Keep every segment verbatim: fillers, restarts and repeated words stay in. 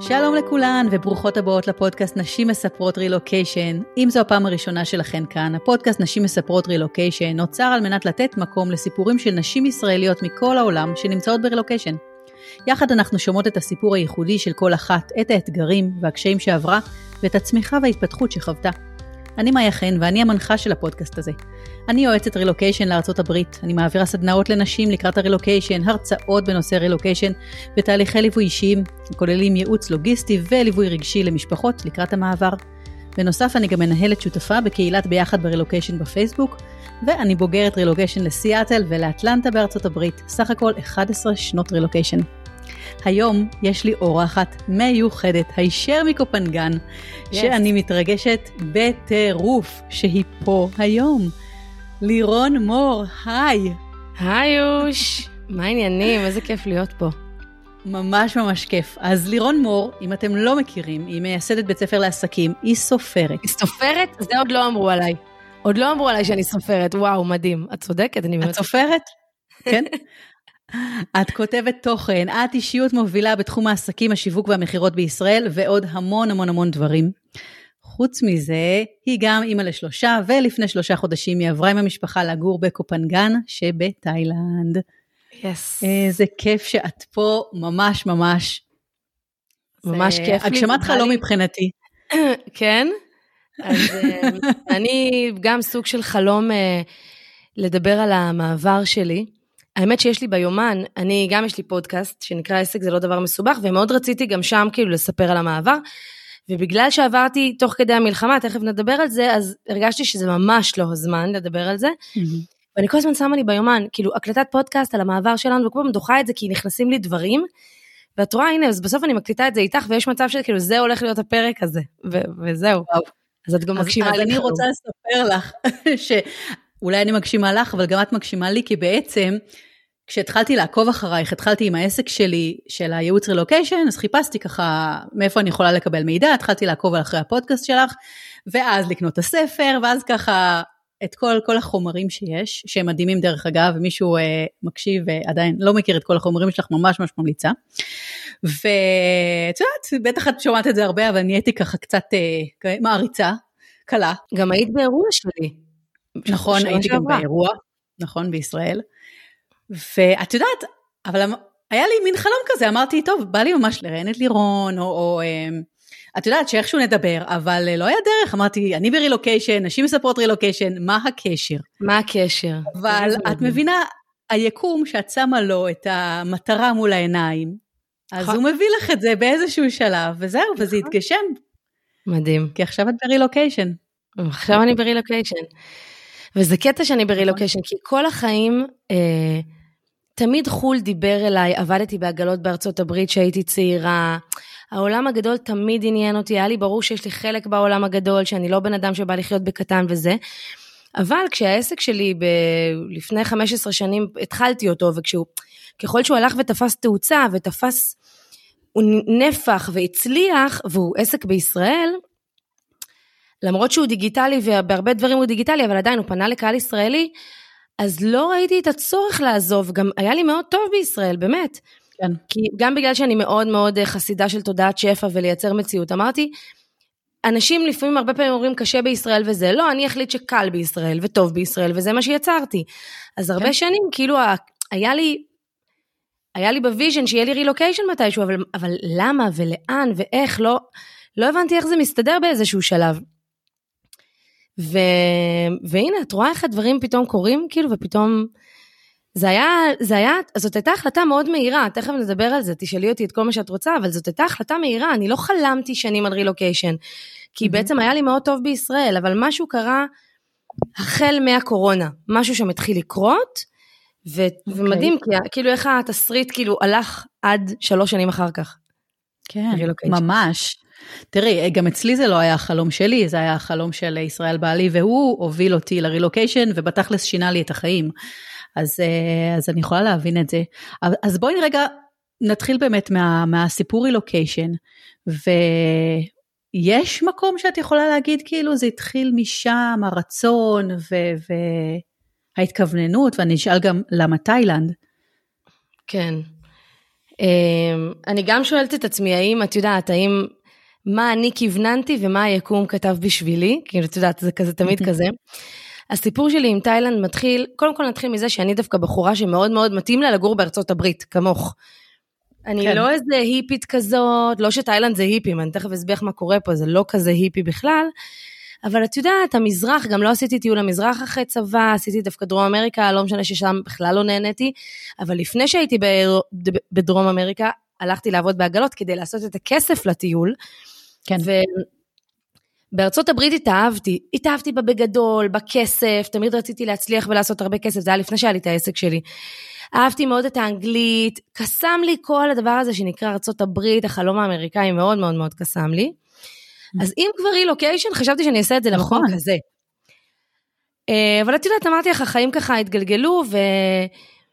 שלום לכולן וברוכות הבאות לפודקאסט נשים מספרות רילוקיישן. אם זו הפעם הראשונה שלכן כאן, הפודקאסט נשים מספרות רילוקיישן נוצר על מנת לתת מקום לסיפורים של נשים ישראליות מכל העולם שנמצאות ברילוקיישן. יחד אנחנו שומעות את הסיפור הייחודי של כל אחת, את האתגרים והקשיים שעברה ואת הצמיחה וההתפתחות שחוותה. אני מאיה חן ואני המנחה של הפודקאסט הזה. אני יועצת רילוקיישן לארצות הברית, אני מעבירה סדנאות לנשים לקראת הרילוקיישן, הרצאות בנושא רילוקיישן ותהליכי ליווי אישיים, כוללים ייעוץ לוגיסטי וליווי רגשי למשפחות לקראת המעבר. בנוסף אני גם מנהלת שותפה בקהילת ביחד ברילוקיישן בפייסבוק, ואני בוגרת רילוקיישן לסיאטל ולאטלנטה בארצות הברית, סך הכל אחת עשרה שנות רילוקיישן. היום יש לי אורחת מיוחדת, הישר מקופנגן, yes. שאני מתרגשת בטירוף שהיא פה היום. לירון מור, היי. היי אוש, מה העניינים? איזה כיף להיות פה. ממש ממש כיף. אז לירון מור, אם אתם לא מכירים, היא מייסדת בית ספר לעסקים, היא סופרת. היא סופרת? זה עוד לא אמרו עליי. עוד לא אמרו עליי שאני סופרת, וואו, מדהים. את צודקת, אני באמת... את סופרת? כן. את כותבת תוכן, את אישיות מובילה בתחום העסקים, השיווק והמחירות בישראל, ועוד המון המון המון דברים. חוץ מזה, היא גם אימא לשלושה, ולפני שלושה חודשים היא עברה עם המשפחה לגור בקופנגן, שבתאילנד. Yes. איזה כיף שאת פה, ממש ממש. ממש כיף. הגשמת חלום מבחינתי. כן? אז אני גם סוג של חלום לדבר על המעבר שלי. האמת שיש לי ביומן, אני גם יש לי פודקאסט שנקרא עסק זה לא דבר מסובך, ומאוד רציתי גם שם כאילו לספר על המעבר, ובגלל שעברתי תוך כדי המלחמה, תכף נדבר על זה, אז הרגשתי שזה ממש לא הזמן לדבר על זה, mm-hmm. ואני כל הזמן שמה לי ביומן, כאילו הקלטת פודקאסט על המעבר שלנו, וכבר מדוחה את זה כי נכנסים לי דברים, ואת רואה הנה, אז בסוף אני מקליטה את זה איתך, ויש מצב שכאילו זה הולך להיות הפרק הזה, ו- וזהו. וואו. אז את גם מקשימה לי. אז אני חלום. רוצה לספר לך, שאולי אני מקשימה לך, אבל גם את מקשימה לי, כי בעצם... כשהתחלתי לעקוב אחרייך, התחלתי עם העסק שלי, של הייעוץ רילוקיישן, אז חיפשתי ככה, מאיפה אני יכולה לקבל מידע, התחלתי לעקוב אחרי הפודקאסט שלך, ואז לקנות את הספר, ואז ככה, את כל, כל החומרים שיש, שהם מדהימים דרך אגב, ומישהו אה, מקשיב ועדיין לא מכיר את כל החומרים שלך, ממש ממש ממליצה, ואת יודעת, בטח את שומעת את זה הרבה, אבל נהייתי ככה קצת אה, מעריצה, קלה. גם היית באירוע שלי. נכון, הייתי גם באירוע, נכון, בישראל. ואת יודעת, אבל היה לי מין חלום כזה, אמרתי, טוב, בא לי ממש לראיין את לירון, או, או את יודעת שאיכשהו נדבר, אבל לא היה דרך, אמרתי, אני ברילוקיישן, נשים מספרות רילוקיישן, מה הקשר? מה הקשר? אבל את מבינה, היקום שאת שמה לו את המטרה מול העיניים, אז הוא מביא לך את זה באיזשהו שלב, וזהו, וזה התגשם. מדהים. כי עכשיו את ברילוקיישן. עכשיו אני ברילוקיישן. וזה קטע שאני ברילוקיישן, כי כל החיים... תמיד חול דיבר אליי, עבדתי בעגלות בארצות הברית שהייתי צעירה, העולם הגדול תמיד עניין אותי, היה לי ברור שיש לי חלק בעולם הגדול, שאני לא בן אדם שבא לחיות בקטן וזה, אבל כשהעסק שלי ב- לפני חמש עשרה שנים התחלתי אותו, וככל שהוא הלך ותפס תאוצה, ותפס נפח והצליח, והוא עסק בישראל, למרות שהוא דיגיטלי, ובהרבה דברים הוא דיגיטלי, אבל עדיין הוא פנה לקהל ישראלי, אז לא ראיתי את הצורך לעזוב, גם היה לי מאוד טוב בישראל, באמת. כן. כי גם בגלל שאני מאוד מאוד חסידה של תודעת שפע ולייצר מציאות, אמרתי, אנשים לפעמים הרבה פעמים אומרים קשה בישראל וזה, לא, אני החליט שקל בישראל וטוב בישראל, וזה מה שיצרתי. אז הרבה כן. שנים, כאילו, היה לי, היה לי בוויז'ן שיהיה לי רילוקיישן מתישהו, אבל, אבל למה ולאן ואיך, לא, לא הבנתי איך זה מסתדר באיזשהו שלב. ו... והנה, את רואה איך הדברים פתאום קורים, כאילו, ופתאום, זה היה, זה היה, זאת הייתה החלטה מאוד מהירה, תכף נדבר על זה, תשאלי אותי את כל מה שאת רוצה, אבל זאת הייתה החלטה מהירה, אני לא חלמתי שנים על רילוקיישן, כי mm-hmm. בעצם היה לי מאוד טוב בישראל, אבל משהו קרה, החל מהקורונה, משהו שמתחיל לקרות, ו... okay. ומדהים, כי, כאילו איך התסריט, כאילו, הלך עד שלוש שנים אחר כך. כן, ממש. תראי, גם אצלי זה לא היה החלום שלי, זה היה החלום של ישראל בעלי, והוא הוביל אותי לרילוקיישן, ובתכלס שינה לי את החיים. אז, אז אני יכולה להבין את זה. אז בואי רגע נתחיל באמת מה, מהסיפור רילוקיישן, ויש מקום שאת יכולה להגיד, כאילו זה התחיל משם, הרצון, ו, וההתכווננות, ואני אשאל גם למה תאילנד. כן. אני גם שואלת את עצמי, האם את יודעת, האם מה אני כיווננתי ומה היקום כתב בשבילי, כי את יודעת, זה כזה תמיד כזה. הסיפור שלי עם תאילנד מתחיל, קודם כל נתחיל מזה שאני דווקא בחורה שמאוד מאוד מתאים לה לגור בארצות הברית, כמוך. אני כן. לא איזה היפית כזאת, לא שתאילנד זה היפים, אני תכף אסבך מה קורה פה, זה לא כזה היפי בכלל, אבל את יודעת, המזרח, גם לא עשיתי טיול המזרח אחרי צבא, עשיתי דווקא דרום אמריקה, לא משנה ששם בכלל לא נהניתי, אבל לפני שהייתי בדרום אמריקה, הלכתי לעבוד בעגלות כדי לעשות את הכסף לטיול, כן. ו... בארצות הברית התאהבתי, התאהבתי בה בגדול, בכסף, תמיד רציתי להצליח ולעשות הרבה כסף, זה היה לפני שהיה לי את העסק שלי. אהבתי מאוד את האנגלית, קסם לי כל הדבר הזה שנקרא ארצות הברית, החלום האמריקאי מאוד מאוד מאוד קסם לי. אז אם כבר רילוקיישן, חשבתי שאני אעשה את זה למקום כזה. אבל את יודעת, אמרתי לך, החיים ככה התגלגלו, ו...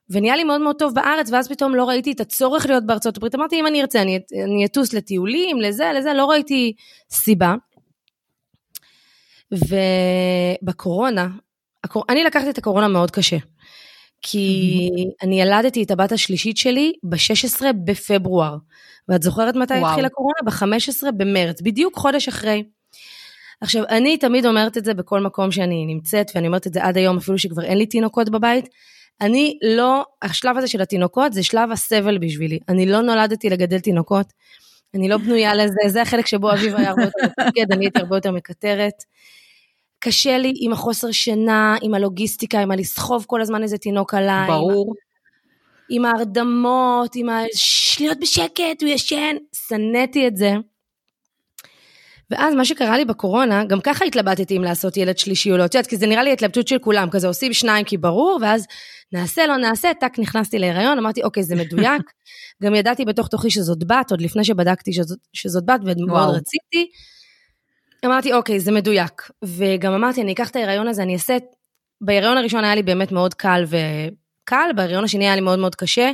ונהיה לי מאוד מאוד טוב בארץ, ואז פתאום לא ראיתי את הצורך להיות בארצות הברית, אמרתי, אם אני ארצה, אני, אני אטוס לטיולים, לזה, לזה, לא ראיתי סיבה. ובקורונה, אני לקחתי את הקורונה מאוד קשה, כי אני ילדתי את הבת השלישית שלי ב-שישה עשר בפברואר, ואת זוכרת מתי התחילה הקורונה? ב-חמישה עשר במרץ, בדיוק חודש אחרי. עכשיו, אני תמיד אומרת את זה בכל מקום שאני נמצאת, ואני אומרת את זה עד היום, אפילו שכבר אין לי תינוקות בבית, אני לא, השלב הזה של התינוקות זה שלב הסבל בשבילי, אני לא נולדתי לגדל תינוקות, אני לא בנויה לזה, זה החלק שבו אביב היה הרבה יותר מקטרת, אני הייתי הרבה יותר מקטרת. קשה לי עם החוסר שינה, עם הלוגיסטיקה, עם הלסחוב כל הזמן איזה תינוק עליי. ברור. עם ההרדמות, עם השליות בשקט, הוא ישן, סניתי את זה. ואז מה שקרה לי בקורונה, גם ככה התלבטתי אם לעשות ילד שלישי או לא, כי זה נראה לי התלבטות של כולם, כזה עושים שניים כי ברור, ואז נעשה, לא נעשה, טק נכנסתי להיריון, אמרתי, אוקיי, זה מדויק, גם ידעתי בתוך תוכי שזאת בת, עוד לפני שבדקתי שזאת, שזאת בת, ומאוד רציתי, אמרתי, אוקיי, זה מדויק, וגם אמרתי, אני אקח את ההיריון הזה, אני אעשה, בהיריון הראשון היה לי באמת מאוד קל וקל, בהיריון השני היה לי מאוד מאוד קשה,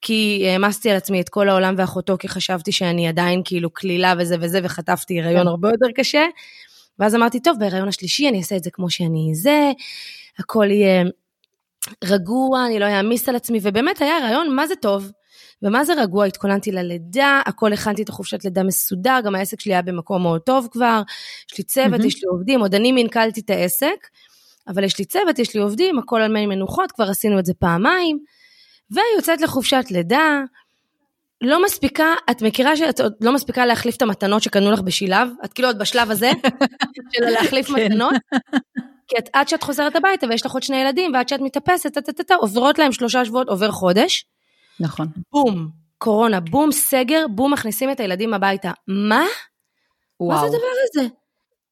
כי העמסתי על עצמי את כל העולם ואחותו, כי חשבתי שאני עדיין כאילו כלילה וזה וזה, וחטפתי הריון הרבה יותר קשה, ואז אמרתי, טוב, בהיריון השלישי אני אעשה את זה כמו שאני זה, הכל יהיה רגוע, אני לא אעמיס על עצמי, ובאמת היה הריון, מה זה טוב, ומה זה רגוע, התכוננתי ללידה, הכל הכנתי את החופשת לידה מסודר, גם העסק שלי היה במקום מאוד טוב כבר, יש לי צוות, יש לי עובדים, עוד אני מנכלתי את העסק, אבל יש לי צוות, יש לי עובדים, הכל על מי מנוחות, כבר עשינו את זה פעמיים, ויוצאת לחופשת לידה, לא מספיקה, את מכירה שאת עוד לא מספיקה להחליף את המתנות שקנו לך בשילב, את כאילו עוד בשלב הזה, של להחליף מתנות, כי את, עד שאת חוזרת הביתה, ויש לך עוד שני ילדים, ועד שאת מתאפסת, עוברות להם שלושה שבועות, עובר חודש, נכון. בום, קורונה, בום, סגר, בום, מכניסים את הילדים הביתה. מה? מה זה הדבר הזה?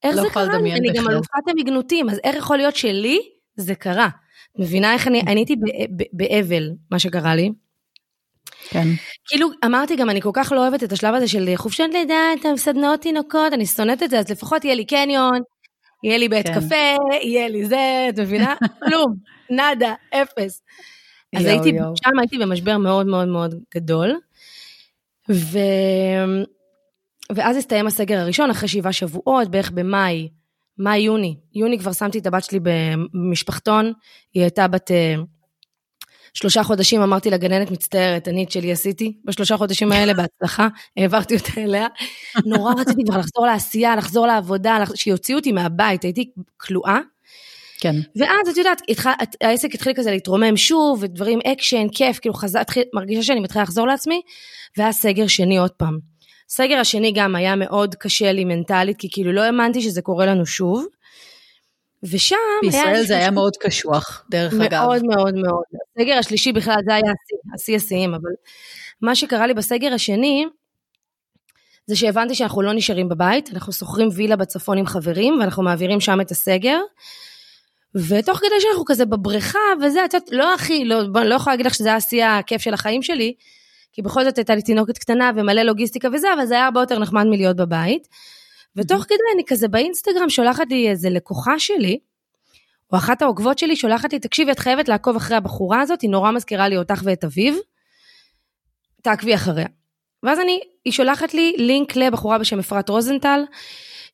איך זה קרה? אני גם אלופת המגנותים, אז איך יכול להיות שלי זה קרה? מבינה איך אני, אני הייתי באבל, מה שקרה לי. כן. כאילו, אמרתי גם, אני כל כך לא אוהבת את השלב הזה של חופשת לידה, אתם סדנאות תינוקות, אני שונאת את זה, אז לפחות יהיה לי קניון, יהיה לי בית קפה, יהיה לי זה, את מבינה? כלום, נדה, אפס. אז הייתי, שם הייתי במשבר מאוד מאוד מאוד גדול, ואז הסתיים הסגר הראשון, אחרי שבעה שבועות, בערך במאי, מה יוני? יוני כבר שמתי את הבת שלי במשפחתון, היא הייתה בת שלושה חודשים, אמרתי לגננת מצטערת, אני את שלי עשיתי, בשלושה חודשים האלה בהצלחה, העברתי אותה אליה, נורא רציתי כבר לחזור לעשייה, לחזור לעבודה, שיוציאו אותי מהבית, הייתי כלואה, כן. ואז את יודעת, העסק התחיל כזה להתרומם שוב, ודברים אקשן, כיף, כאילו מרגישה שאני מתחילה לחזור לעצמי, והיה סגר שני עוד פעם. סגר השני גם היה מאוד קשה לי מנטלית, כי כאילו לא האמנתי שזה קורה לנו שוב, ושם... בישראל זה היה מאוד קשוח, דרך אגב. מאוד מאוד מאוד. הסגר השלישי בכלל זה היה השיא השיאים, אבל מה שקרה לי בסגר השני, זה שהבנתי שאנחנו לא נשארים בבית, אנחנו שוכרים וילה בצפון עם חברים, ואנחנו מעבירים שם את הסגר, ותוך כדי שאנחנו כזה בבריכה, וזה, לא הכי, לא יכולה להגיד לך שזה היה השיא הכיף של החיים שלי, כי בכל זאת הייתה לי תינוקת קטנה ומלא לוגיסטיקה וזה, אבל זה היה הרבה יותר נחמד מלהיות בבית, ותוך כדי אני כזה באינסטגרם שולחת לי איזה לקוחה שלי, או אחת העוקבות שלי שולחת לי, תקשיבי, את חייבת לעקוב אחרי הבחורה הזאת, היא נורא מזכירה לי אותך ואת אביו, תעקבי אחריה. ואז אני, היא שולחת לי לינק לבחורה בשם אפרת רוזנטל,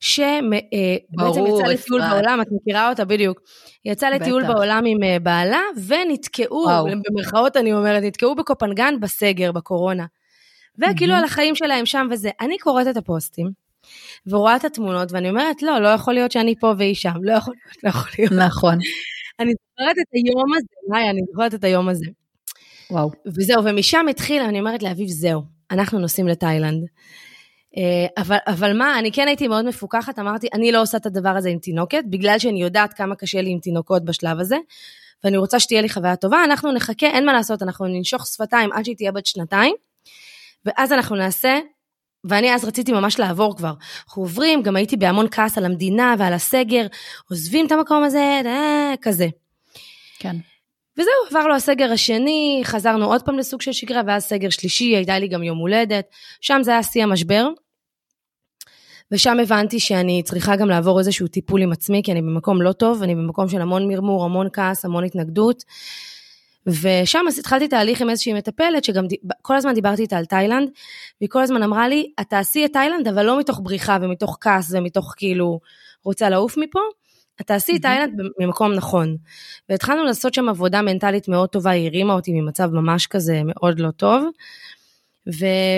שבעצם יצא לטיול בעולם, את מכירה אותה בדיוק, יצא לטיול בעולם עם בעלה, ונתקעו, במרכאות אני אומרת, נתקעו בקופנגן בסגר, בקורונה, וכאילו על החיים שלהם שם וזה, אני קוראת את הפוסטים, ורואה את התמונות, ואני אומרת, לא, לא יכול להיות שאני פה והיא שם, לא יכול להיות, לא יכול להיות. נכון. אני זוכרת את היום הזה, אני זוכרת את היום הזה. וואו. וזהו, ומשם התחיל, אני אומרת לאביב, זהו, אנחנו נוסעים לתאילנד. אבל, אבל מה, אני כן הייתי מאוד מפוקחת, אמרתי, אני לא עושה את הדבר הזה עם תינוקת, בגלל שאני יודעת כמה קשה לי עם תינוקות בשלב הזה, ואני רוצה שתהיה לי חוויה טובה, אנחנו נחכה, אין מה לעשות, אנחנו ננשוך שפתיים עד שהיא תהיה בת שנתיים, ואז אנחנו נעשה ואני אז רציתי ממש לעבור כבר, אנחנו עוברים, גם הייתי בהמון כעס על המדינה ועל הסגר, עוזבים את המקום הזה, אה, כזה. כן. וזהו, עבר לו הסגר השני, חזרנו עוד פעם לסוג של שגרה, ואז סגר שלישי, הייתה לי גם יום הולדת, שם זה היה שיא המשבר, ושם הבנתי שאני צריכה גם לעבור איזשהו טיפול עם עצמי, כי אני במקום לא טוב, אני במקום של המון מרמור, המון כעס, המון התנגדות, ושם התחלתי תהליך עם איזושהי מטפלת, שגם כל הזמן דיברתי איתה על תאילנד, והיא כל הזמן אמרה לי, את תעשי את תאילנד, אבל לא מתוך בריחה ומתוך כעס, ומתוך כאילו רוצה לעוף מפה, את תעשי את תאילנד במקום נכון. והתחלנו לעשות שם עבודה מנטלית מאוד טובה, היא הרימה אותי ממצב ממש כזה מאוד לא טוב.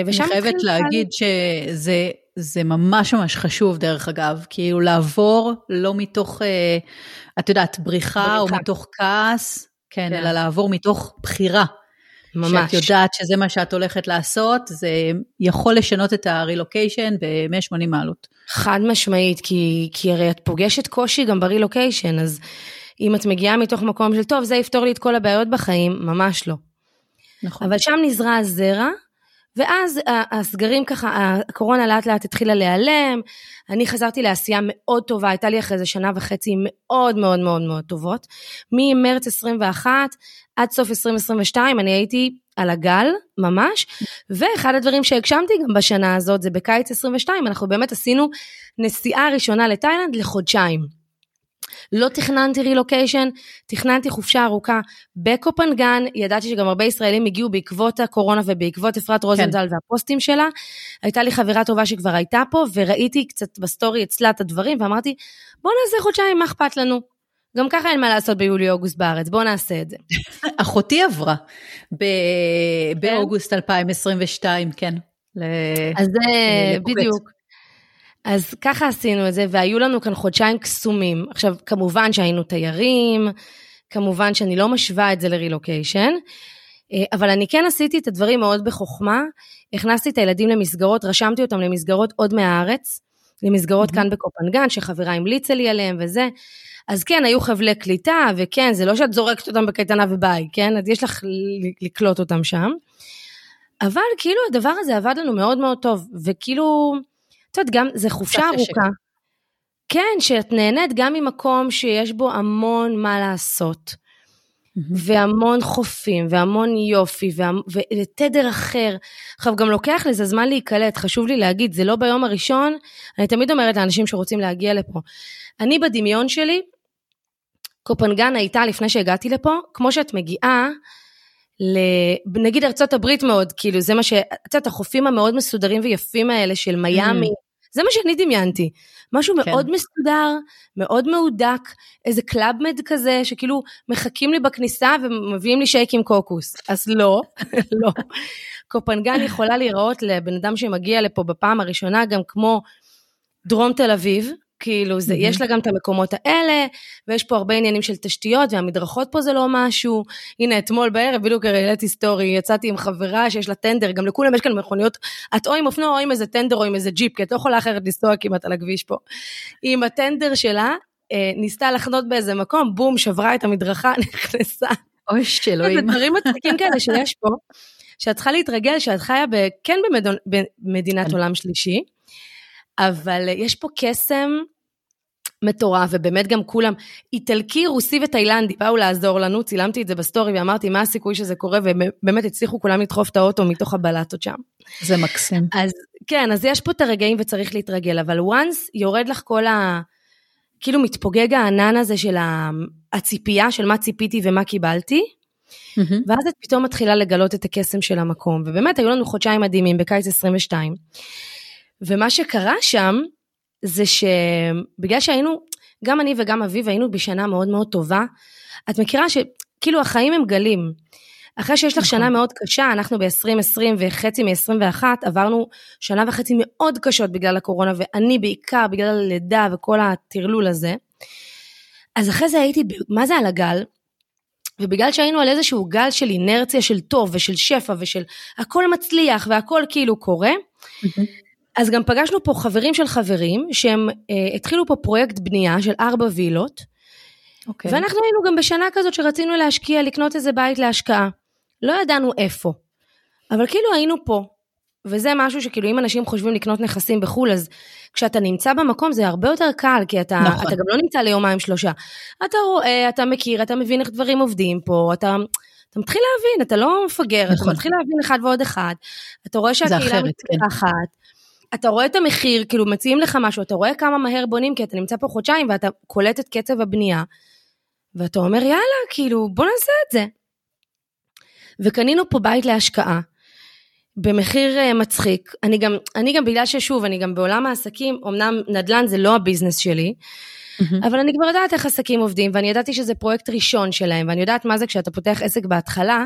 אני חייבת להגיד שזה... זה ממש ממש חשוב דרך אגב, כאילו לעבור לא מתוך, את יודעת, בריחה או מתוך כעס, כן, אלא לעבור מתוך בחירה, ממש. שאת יודעת שזה מה שאת הולכת לעשות, זה יכול לשנות את הרילוקיישן ב-מאה ושמונים מעלות. חד משמעית, כי, כי הרי את פוגשת קושי גם ברילוקיישן, אז אם את מגיעה מתוך מקום של טוב, זה יפתור לי את כל הבעיות בחיים, ממש לא. נכון. אבל שם נזרע הזרע, ואז הסגרים ככה, הקורונה לאט לאט התחילה להיעלם, אני חזרתי לעשייה מאוד טובה, הייתה לי אחרי זה שנה וחצי מאוד מאוד מאוד מאוד טובות, ממרץ עשרים ואחת עד סוף עשרים עשרים ושתיים, אני הייתי על הגל ממש, ואחד הדברים שהגשמתי גם בשנה הזאת, זה בקיץ עשרים ושתיים, אנחנו באמת עשינו נסיעה ראשונה לתאילנד לחודשיים, לא תכננתי רילוקיישן, תכננתי חופשה ארוכה בקופנגן, ידעתי שגם הרבה ישראלים הגיעו בעקבות הקורונה ובעקבות אפרת רוזנטל והפוסטים שלה, הייתה לי חברה טובה שכבר הייתה פה, וראיתי קצת בסטורי אצלה את הדברים, ואמרתי, בוא נעשה חודשיים, מה אכפת לנו? גם ככה אין מה לעשות ביולי-אוגוסט בארץ, בוא נעשה את זה. אחותי עברה, באוגוסט אלפיים עשרים ושתיים, כן. אז בדיוק. אז ככה עשינו את זה, והיו לנו כאן חודשיים קסומים. עכשיו, כמובן שהיינו תיירים, כמובן שאני לא משווה את זה לרילוקיישן, אבל אני כן עשיתי את הדברים מאוד בחוכמה, הכנסתי את הילדים למסגרות, רשמתי אותם למסגרות עוד מהארץ, למסגרות כאן בקופנגן, שחברה המליצה לי עליהם וזה, אז כן, היו חבלי קליטה, וכן, זה לא שאת זורקת אותם בקייטנה וביי, כן? אז יש לך לקלוט אותם שם, אבל כאילו הדבר הזה עבד לנו מאוד מאוד טוב, וכאילו... את יודעת, גם זה חופשה ארוכה, כן, שאת נהנית גם ממקום שיש בו המון מה לעשות, והמון חופים, והמון יופי, ולתדר אחר, עכשיו גם לוקח לזה זמן להיקלט, חשוב לי להגיד, זה לא ביום הראשון, אני תמיד אומרת לאנשים שרוצים להגיע לפה, אני בדמיון שלי, קופנגן הייתה לפני שהגעתי לפה, כמו שאת מגיעה, נגיד ארצות הברית מאוד, כאילו זה מה ש... את יודעת, החופים המאוד מסודרים ויפים האלה של מייאמי, זה מה שאני דמיינתי, משהו מאוד מסודר, מאוד מעודק, איזה קלאבמד כזה, שכאילו מחכים לי בכניסה ומביאים לי שייק עם קוקוס, אז לא, לא. קופנגן יכולה להיראות לבן אדם שמגיע לפה בפעם הראשונה, גם כמו דרום תל אביב, כאילו זה, יש לה גם את המקומות האלה, ויש פה הרבה עניינים של תשתיות, והמדרכות פה זה לא משהו, הנה אתמול בערב, בדיוק העליתי סטורי, יצאתי עם חברה שיש לה טנדר, גם לכולם יש כאן מכוניות, את או עם אופנוע או עם איזה טנדר או עם איזה ג'יפ, כי את לא יכולה אחרת לנסוע כמעט על הכביש פה, עם הטנדר שלה, ניסתה לחנות באיזה מקום, בום, שברה את המדרכה, נכנסה. אוי שלויים. דברים מצחיקים כאלה שיש פה, שאת צריכה להתרגל, שאת חיה כן במדינת עולם שלישי, אבל יש פה קסם מטורף, ובאמת גם כולם, איטלקי, רוסי וטיילנדי, באו לעזור לנו, צילמתי את זה בסטורי, ואמרתי מה הסיכוי שזה קורה, ובאמת הצליחו כולם לדחוף את האוטו מתוך הבלטות שם. זה מקסים. אז כן, אז יש פה את הרגעים וצריך להתרגל, אבל once יורד לך כל ה... כאילו מתפוגג הענן הזה של הציפייה, של מה ציפיתי ומה קיבלתי, ואז את פתאום מתחילה לגלות את הקסם של המקום, ובאמת היו לנו חודשיים מדהימים בקיץ עשרים ושתיים, ומה שקרה שם, זה שבגלל שהיינו, גם אני וגם אביב היינו בשנה מאוד מאוד טובה, את מכירה שכאילו החיים הם גלים, אחרי שיש לך שנה מאוד קשה, אנחנו ב-עשרים עשרים וחצי מ-עשרים ואחת, עברנו שנה וחצי מאוד קשות בגלל הקורונה, ואני בעיקר בגלל הלידה וכל התרלול הזה, אז אחרי זה הייתי, מה זה על הגל? ובגלל שהיינו על איזשהו גל של אינרציה של טוב ושל שפע ושל הכל מצליח והכל כאילו קורה, אז גם פגשנו פה חברים של חברים, שהם אה, התחילו פה פרויקט בנייה של ארבע וילות, okay. ואנחנו היינו גם בשנה כזאת שרצינו להשקיע, לקנות איזה בית להשקעה, לא ידענו איפה, אבל כאילו היינו פה, וזה משהו שכאילו אם אנשים חושבים לקנות נכסים בחול, אז כשאתה נמצא במקום זה הרבה יותר קל, כי אתה, נכון. אתה גם לא נמצא ליומיים שלושה, אתה רואה, אתה מכיר, אתה מבין איך דברים עובדים פה, אתה, אתה מתחיל להבין, אתה לא מפגר, נכון. אתה מתחיל להבין אחד ועוד אחד, אתה רואה שהקהילה מתפתחת, אתה רואה את המחיר, כאילו מציעים לך משהו, אתה רואה כמה מהר בונים, כי אתה נמצא פה חודשיים, ואתה קולט את קצב הבנייה, ואתה אומר, יאללה, כאילו, בוא נעשה את זה. וקנינו פה בית להשקעה, במחיר מצחיק, אני גם, אני גם בגלל ששוב, אני גם בעולם העסקים, אמנם נדל"ן זה לא הביזנס שלי, mm-hmm. אבל אני כבר יודעת איך עסקים עובדים, ואני ידעתי שזה פרויקט ראשון שלהם, ואני יודעת מה זה כשאתה פותח עסק בהתחלה,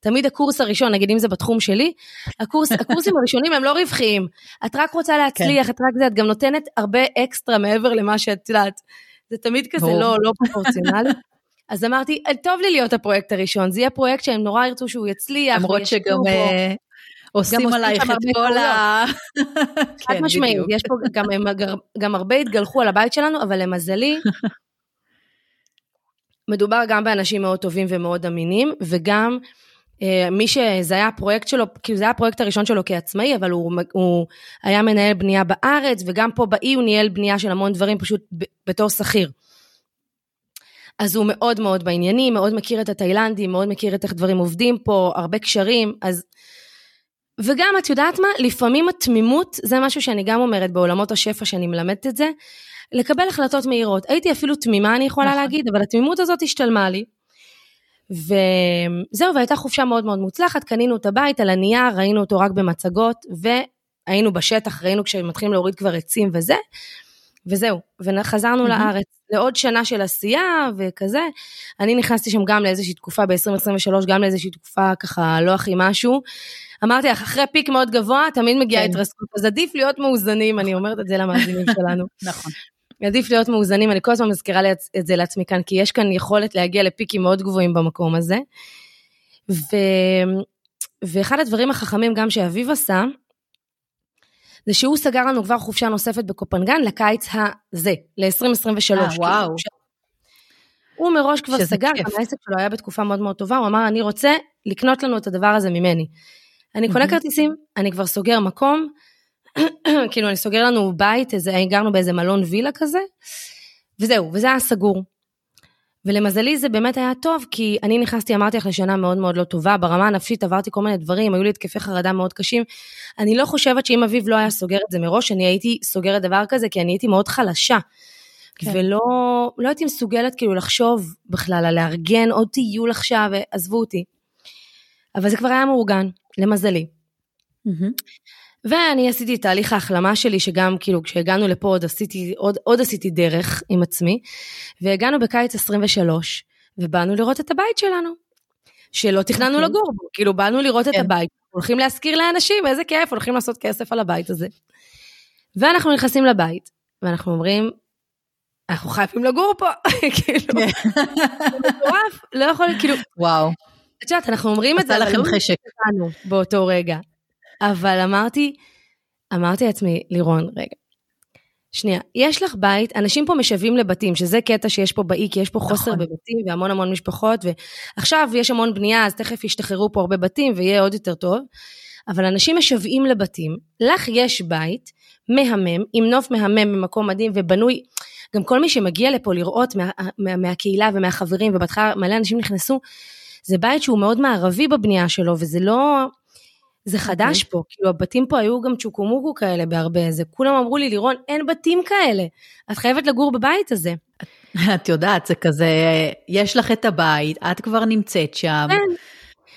תמיד הקורס הראשון, נגיד אם זה בתחום שלי, הקורס, הקורסים הראשונים הם לא רווחיים, את רק רוצה להצליח, כן. את רק זה, את גם נותנת הרבה אקסטרה מעבר למה שאת יודעת, זה תמיד כזה לא, לא פרופורציונלי, אז אמרתי, טוב לי להיות הפרויקט הראשון, זה יהיה פרויקט שהם נורא ירצו שהוא יצליח, למרות שגם בו, עושים עלייך את כל ה... חד משמעית, יש פה גם, גם, גם הרבה התגלחו על הבית שלנו, אבל למזלי, מדובר גם באנשים מאוד טובים ומאוד אמינים, וגם מי שזה היה הפרויקט שלו, כאילו זה היה הפרויקט הראשון שלו כעצמאי, אבל הוא, הוא היה מנהל בנייה בארץ, וגם פה באי הוא ניהל בנייה של המון דברים, פשוט ב, בתור שכיר. אז הוא מאוד מאוד בעניינים, מאוד מכיר את התאילנדים, מאוד מכיר את איך דברים עובדים פה, הרבה קשרים, אז... וגם את יודעת מה, לפעמים התמימות, זה משהו שאני גם אומרת בעולמות השפע שאני מלמדת את זה, לקבל החלטות מהירות. הייתי אפילו תמימה אני יכולה להגיד, אבל התמימות הזאת השתלמה לי. וזהו, והייתה חופשה מאוד מאוד מוצלחת, קנינו את הבית על הנייר, ראינו אותו רק במצגות, והיינו בשטח, ראינו כשמתחילים להוריד כבר עצים וזה, וזהו, וחזרנו לארץ, לעוד שנה של עשייה וכזה, אני נכנסתי שם גם לאיזושהי תקופה ב-עשרים עשרים ושלוש, גם לאיזושהי תקופה ככה לא הכי משהו, אמרתי לך, אחרי פיק מאוד גבוה, תמיד מגיעה התרסקות, אז עדיף להיות מאוזנים, אני אומרת את זה למאזינים שלנו. נכון. עדיף להיות מאוזנים, אני כל הזמן מזכירה את זה לעצמי כאן, כי יש כאן יכולת להגיע לפיקים מאוד גבוהים במקום הזה, ואחד הדברים החכמים גם שאביב עשה, זה שהוא סגר לנו כבר חופשה נוספת בקופנגן, לקיץ הזה, ל-עשרים עשרים ושלוש. אה, וואו. הוא מראש כבר סגר, העסק שלו היה בתקופה מאוד מאוד טובה, הוא אמר, אני רוצה לקנות לנו את הדבר הזה ממני. אני קונה כרטיסים, אני כבר סוגר מקום, כאילו אני סוגר לנו בית, גרנו באיזה מלון וילה כזה, וזהו, וזה היה סגור. ולמזלי זה באמת היה טוב, כי אני נכנסתי, אמרתי לך לשנה מאוד מאוד לא טובה, ברמה הנפשית עברתי כל מיני דברים, היו לי התקפי חרדה מאוד קשים, אני לא חושבת שאם אביב לא היה סוגר את זה מראש, אני הייתי סוגרת דבר כזה, כי אני הייתי מאוד חלשה, ולא הייתי מסוגלת כאילו לחשוב בכלל, לארגן עוד טיול עכשיו, ועזבו אותי. אבל זה כבר היה מאורגן, למזלי. ואני עשיתי את תהליך ההחלמה שלי, שגם כאילו כשהגענו לפה עוד עשיתי, עוד, עוד עשיתי דרך עם עצמי, והגענו בקיץ עשרים ושלוש, ובאנו לראות את הבית שלנו, שלא תכננו לגור בו, כאילו באנו לראות את הבית, הולכים להזכיר לאנשים, איזה כיף, הולכים לעשות כסף על הבית הזה. ואנחנו נכנסים לבית, ואנחנו אומרים, אנחנו חייבים לגור פה, כאילו, מטורף, לא יכול, כאילו, וואו. את יודעת, אנחנו אומרים את זה, אבל לא נתנו באותו רגע. אבל אמרתי, אמרתי לעצמי, לירון, רגע, שנייה, יש לך בית, אנשים פה משווים לבתים, שזה קטע שיש פה באי, כי יש פה חוסר בבתים, והמון המון משפחות, ועכשיו יש המון בנייה, אז תכף ישתחררו פה הרבה בתים, ויהיה עוד יותר טוב, אבל אנשים משווים לבתים, לך יש בית, מהמם, עם נוף מהמם, במקום מדהים, ובנוי, גם כל מי שמגיע לפה לראות, מה, מה, מהקהילה ומהחברים, ובתחילה מלא אנשים נכנסו, זה בית שהוא מאוד מערבי בבנייה שלו, וזה לא, זה חדש פה, כאילו הבתים פה היו גם צ'וקומוקו כאלה בהרבה, זה כולם אמרו לי, לירון, אין בתים כאלה, את חייבת לגור בבית הזה. את יודעת, זה כזה, יש לך את הבית, את כבר נמצאת שם,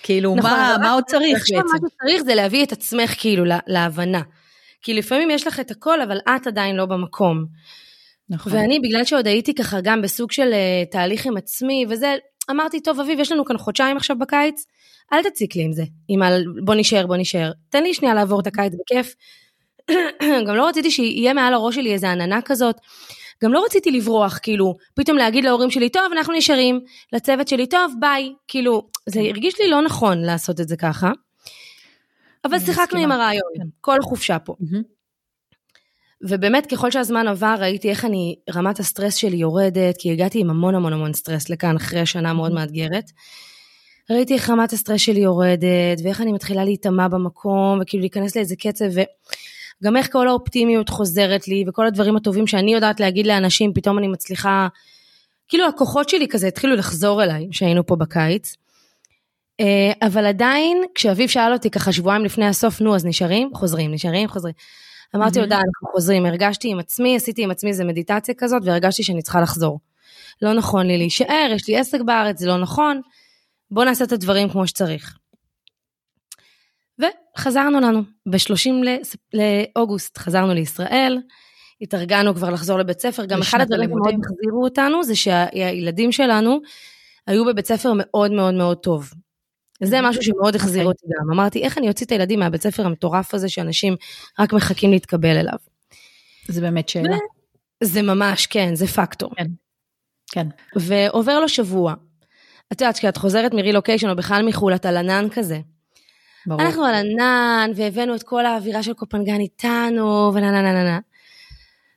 כאילו מה עוד צריך בעצם? מה עוד צריך זה להביא את עצמך כאילו להבנה, כי לפעמים יש לך את הכל, אבל את עדיין לא במקום. נכון. ואני, בגלל שעוד הייתי ככה גם בסוג של uh, תהליך עם עצמי, וזה, אמרתי, טוב, אביב, יש לנו כאן חודשיים עכשיו בקיץ, אל תציק לי עם זה, עם על, בוא נשאר, בוא נשאר. תן לי שנייה לעבור את הקיץ בכיף. גם לא רציתי שיהיה מעל הראש שלי איזה עננה כזאת, גם לא רציתי לברוח, כאילו, פתאום להגיד להורים שלי, טוב, אנחנו נשארים, לצוות שלי, טוב, ביי, כאילו, זה הרגיש לי לא נכון לעשות את זה ככה, אבל שיחקנו עם הרעיון, כל חופשה פה. ובאמת, ככל שהזמן עבר, ראיתי איך אני, רמת הסטרס שלי יורדת, כי הגעתי עם המון המון המון סטרס לכאן, אחרי שנה מאוד מאתגרת, ראיתי איך רמת הסטרס שלי יורדת, ואיך אני מתחילה להתאמה במקום, וכאילו להיכנס לאיזה קצב, ו... גם איך כל האופטימיות חוזרת לי, וכל הדברים הטובים שאני יודעת להגיד לאנשים, פתאום אני מצליחה, כאילו הכוחות שלי כזה התחילו לחזור אליי, שהיינו פה בקיץ, אבל עדיין, כשאביב שאל אותי ככה שבועיים לפני הסוף, נו, אז נשארים, חוזרים, נשארים, חוזרים, אמרתי לו, די, אנחנו חוזרים, הרגשתי עם עצמי, עשיתי עם עצמי איזה מדיטציה כזאת, והרגשתי שאני צריכה לחזור, לא נכון לי להישאר, יש לי עסק בארץ, זה לא נכון, בוא נעשה את הדברים כמו שצריך. וחזרנו לנו, ב-שלושים לאוגוסט חזרנו לישראל, התארגנו כבר לחזור לבית ספר, גם אחד הדברים מאוד החזירו אותנו, זה שהילדים שלנו היו בבית ספר מאוד מאוד מאוד טוב, זה משהו שמאוד החזיר אותי גם, אמרתי איך אני אוציא את הילדים מהבית ספר המטורף הזה, שאנשים רק מחכים להתקבל אליו. זה באמת שאלה. זה ממש, כן, זה פקטור. כן. ועובר לו שבוע, את יודעת, כשאת חוזרת מרילוקיישן, או בכלל מחול, את על ענן כזה, ברור. אנחנו על ענן, והבאנו את כל האווירה של קופנגן איתנו, ונננננננ.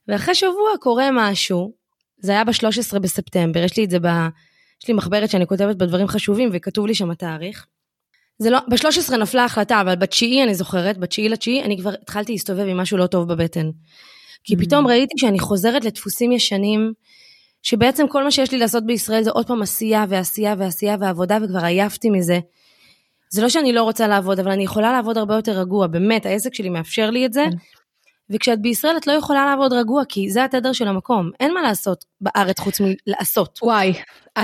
ואחרי שבוע קורה משהו, זה היה ב-שלושה עשר בספטמבר, יש לי את זה, ב... יש לי מחברת שאני כותבת בדברים חשובים, וכתוב לי שם התאריך. זה לא... ב-שלושה עשר נפלה החלטה, אבל בתשיעי אני זוכרת, בתשיעי לתשיעי, אני כבר התחלתי להסתובב עם משהו לא טוב בבטן. כי mm-hmm. פתאום ראיתי שאני חוזרת לדפוסים ישנים, שבעצם כל מה שיש לי לעשות בישראל, זה עוד פעם עשייה, ועשייה, ועשייה, ועבודה, וכבר עייפתי מזה. זה לא שאני לא רוצה לעבוד, אבל אני יכולה לעבוד הרבה יותר רגוע, באמת, העסק שלי מאפשר לי את זה, וכשאת בישראל את לא יכולה לעבוד רגוע, כי זה התדר של המקום, אין מה לעשות בארץ חוץ מלעשות. וואי,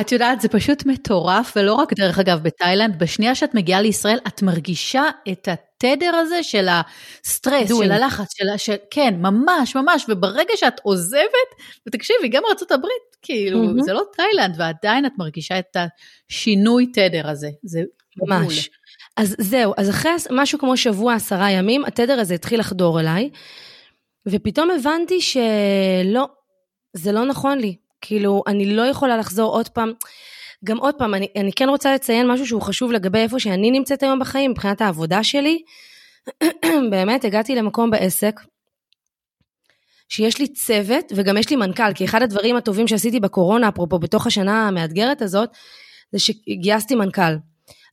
את יודעת, זה פשוט מטורף, ולא רק דרך אגב בתאילנד, בשנייה שאת מגיעה לישראל, את מרגישה את התדר הזה של הסטרס, של הלחץ, של, כן, ממש, ממש, וברגע שאת עוזבת, ותקשיבי, גם ארצות הברית, כאילו, זה לא תאילנד, ועדיין את מרגישה את השינוי תדר הזה, זה ממש. אז זהו, אז אחרי משהו כמו שבוע, עשרה ימים, התדר הזה התחיל לחדור אליי, ופתאום הבנתי שלא, זה לא נכון לי, כאילו אני לא יכולה לחזור עוד פעם, גם עוד פעם, אני, אני כן רוצה לציין משהו שהוא חשוב לגבי איפה שאני נמצאת היום בחיים, מבחינת העבודה שלי, באמת הגעתי למקום בעסק, שיש לי צוות וגם יש לי מנכ"ל, כי אחד הדברים הטובים שעשיתי בקורונה, אפרופו בתוך השנה המאתגרת הזאת, זה שגייסתי מנכ"ל.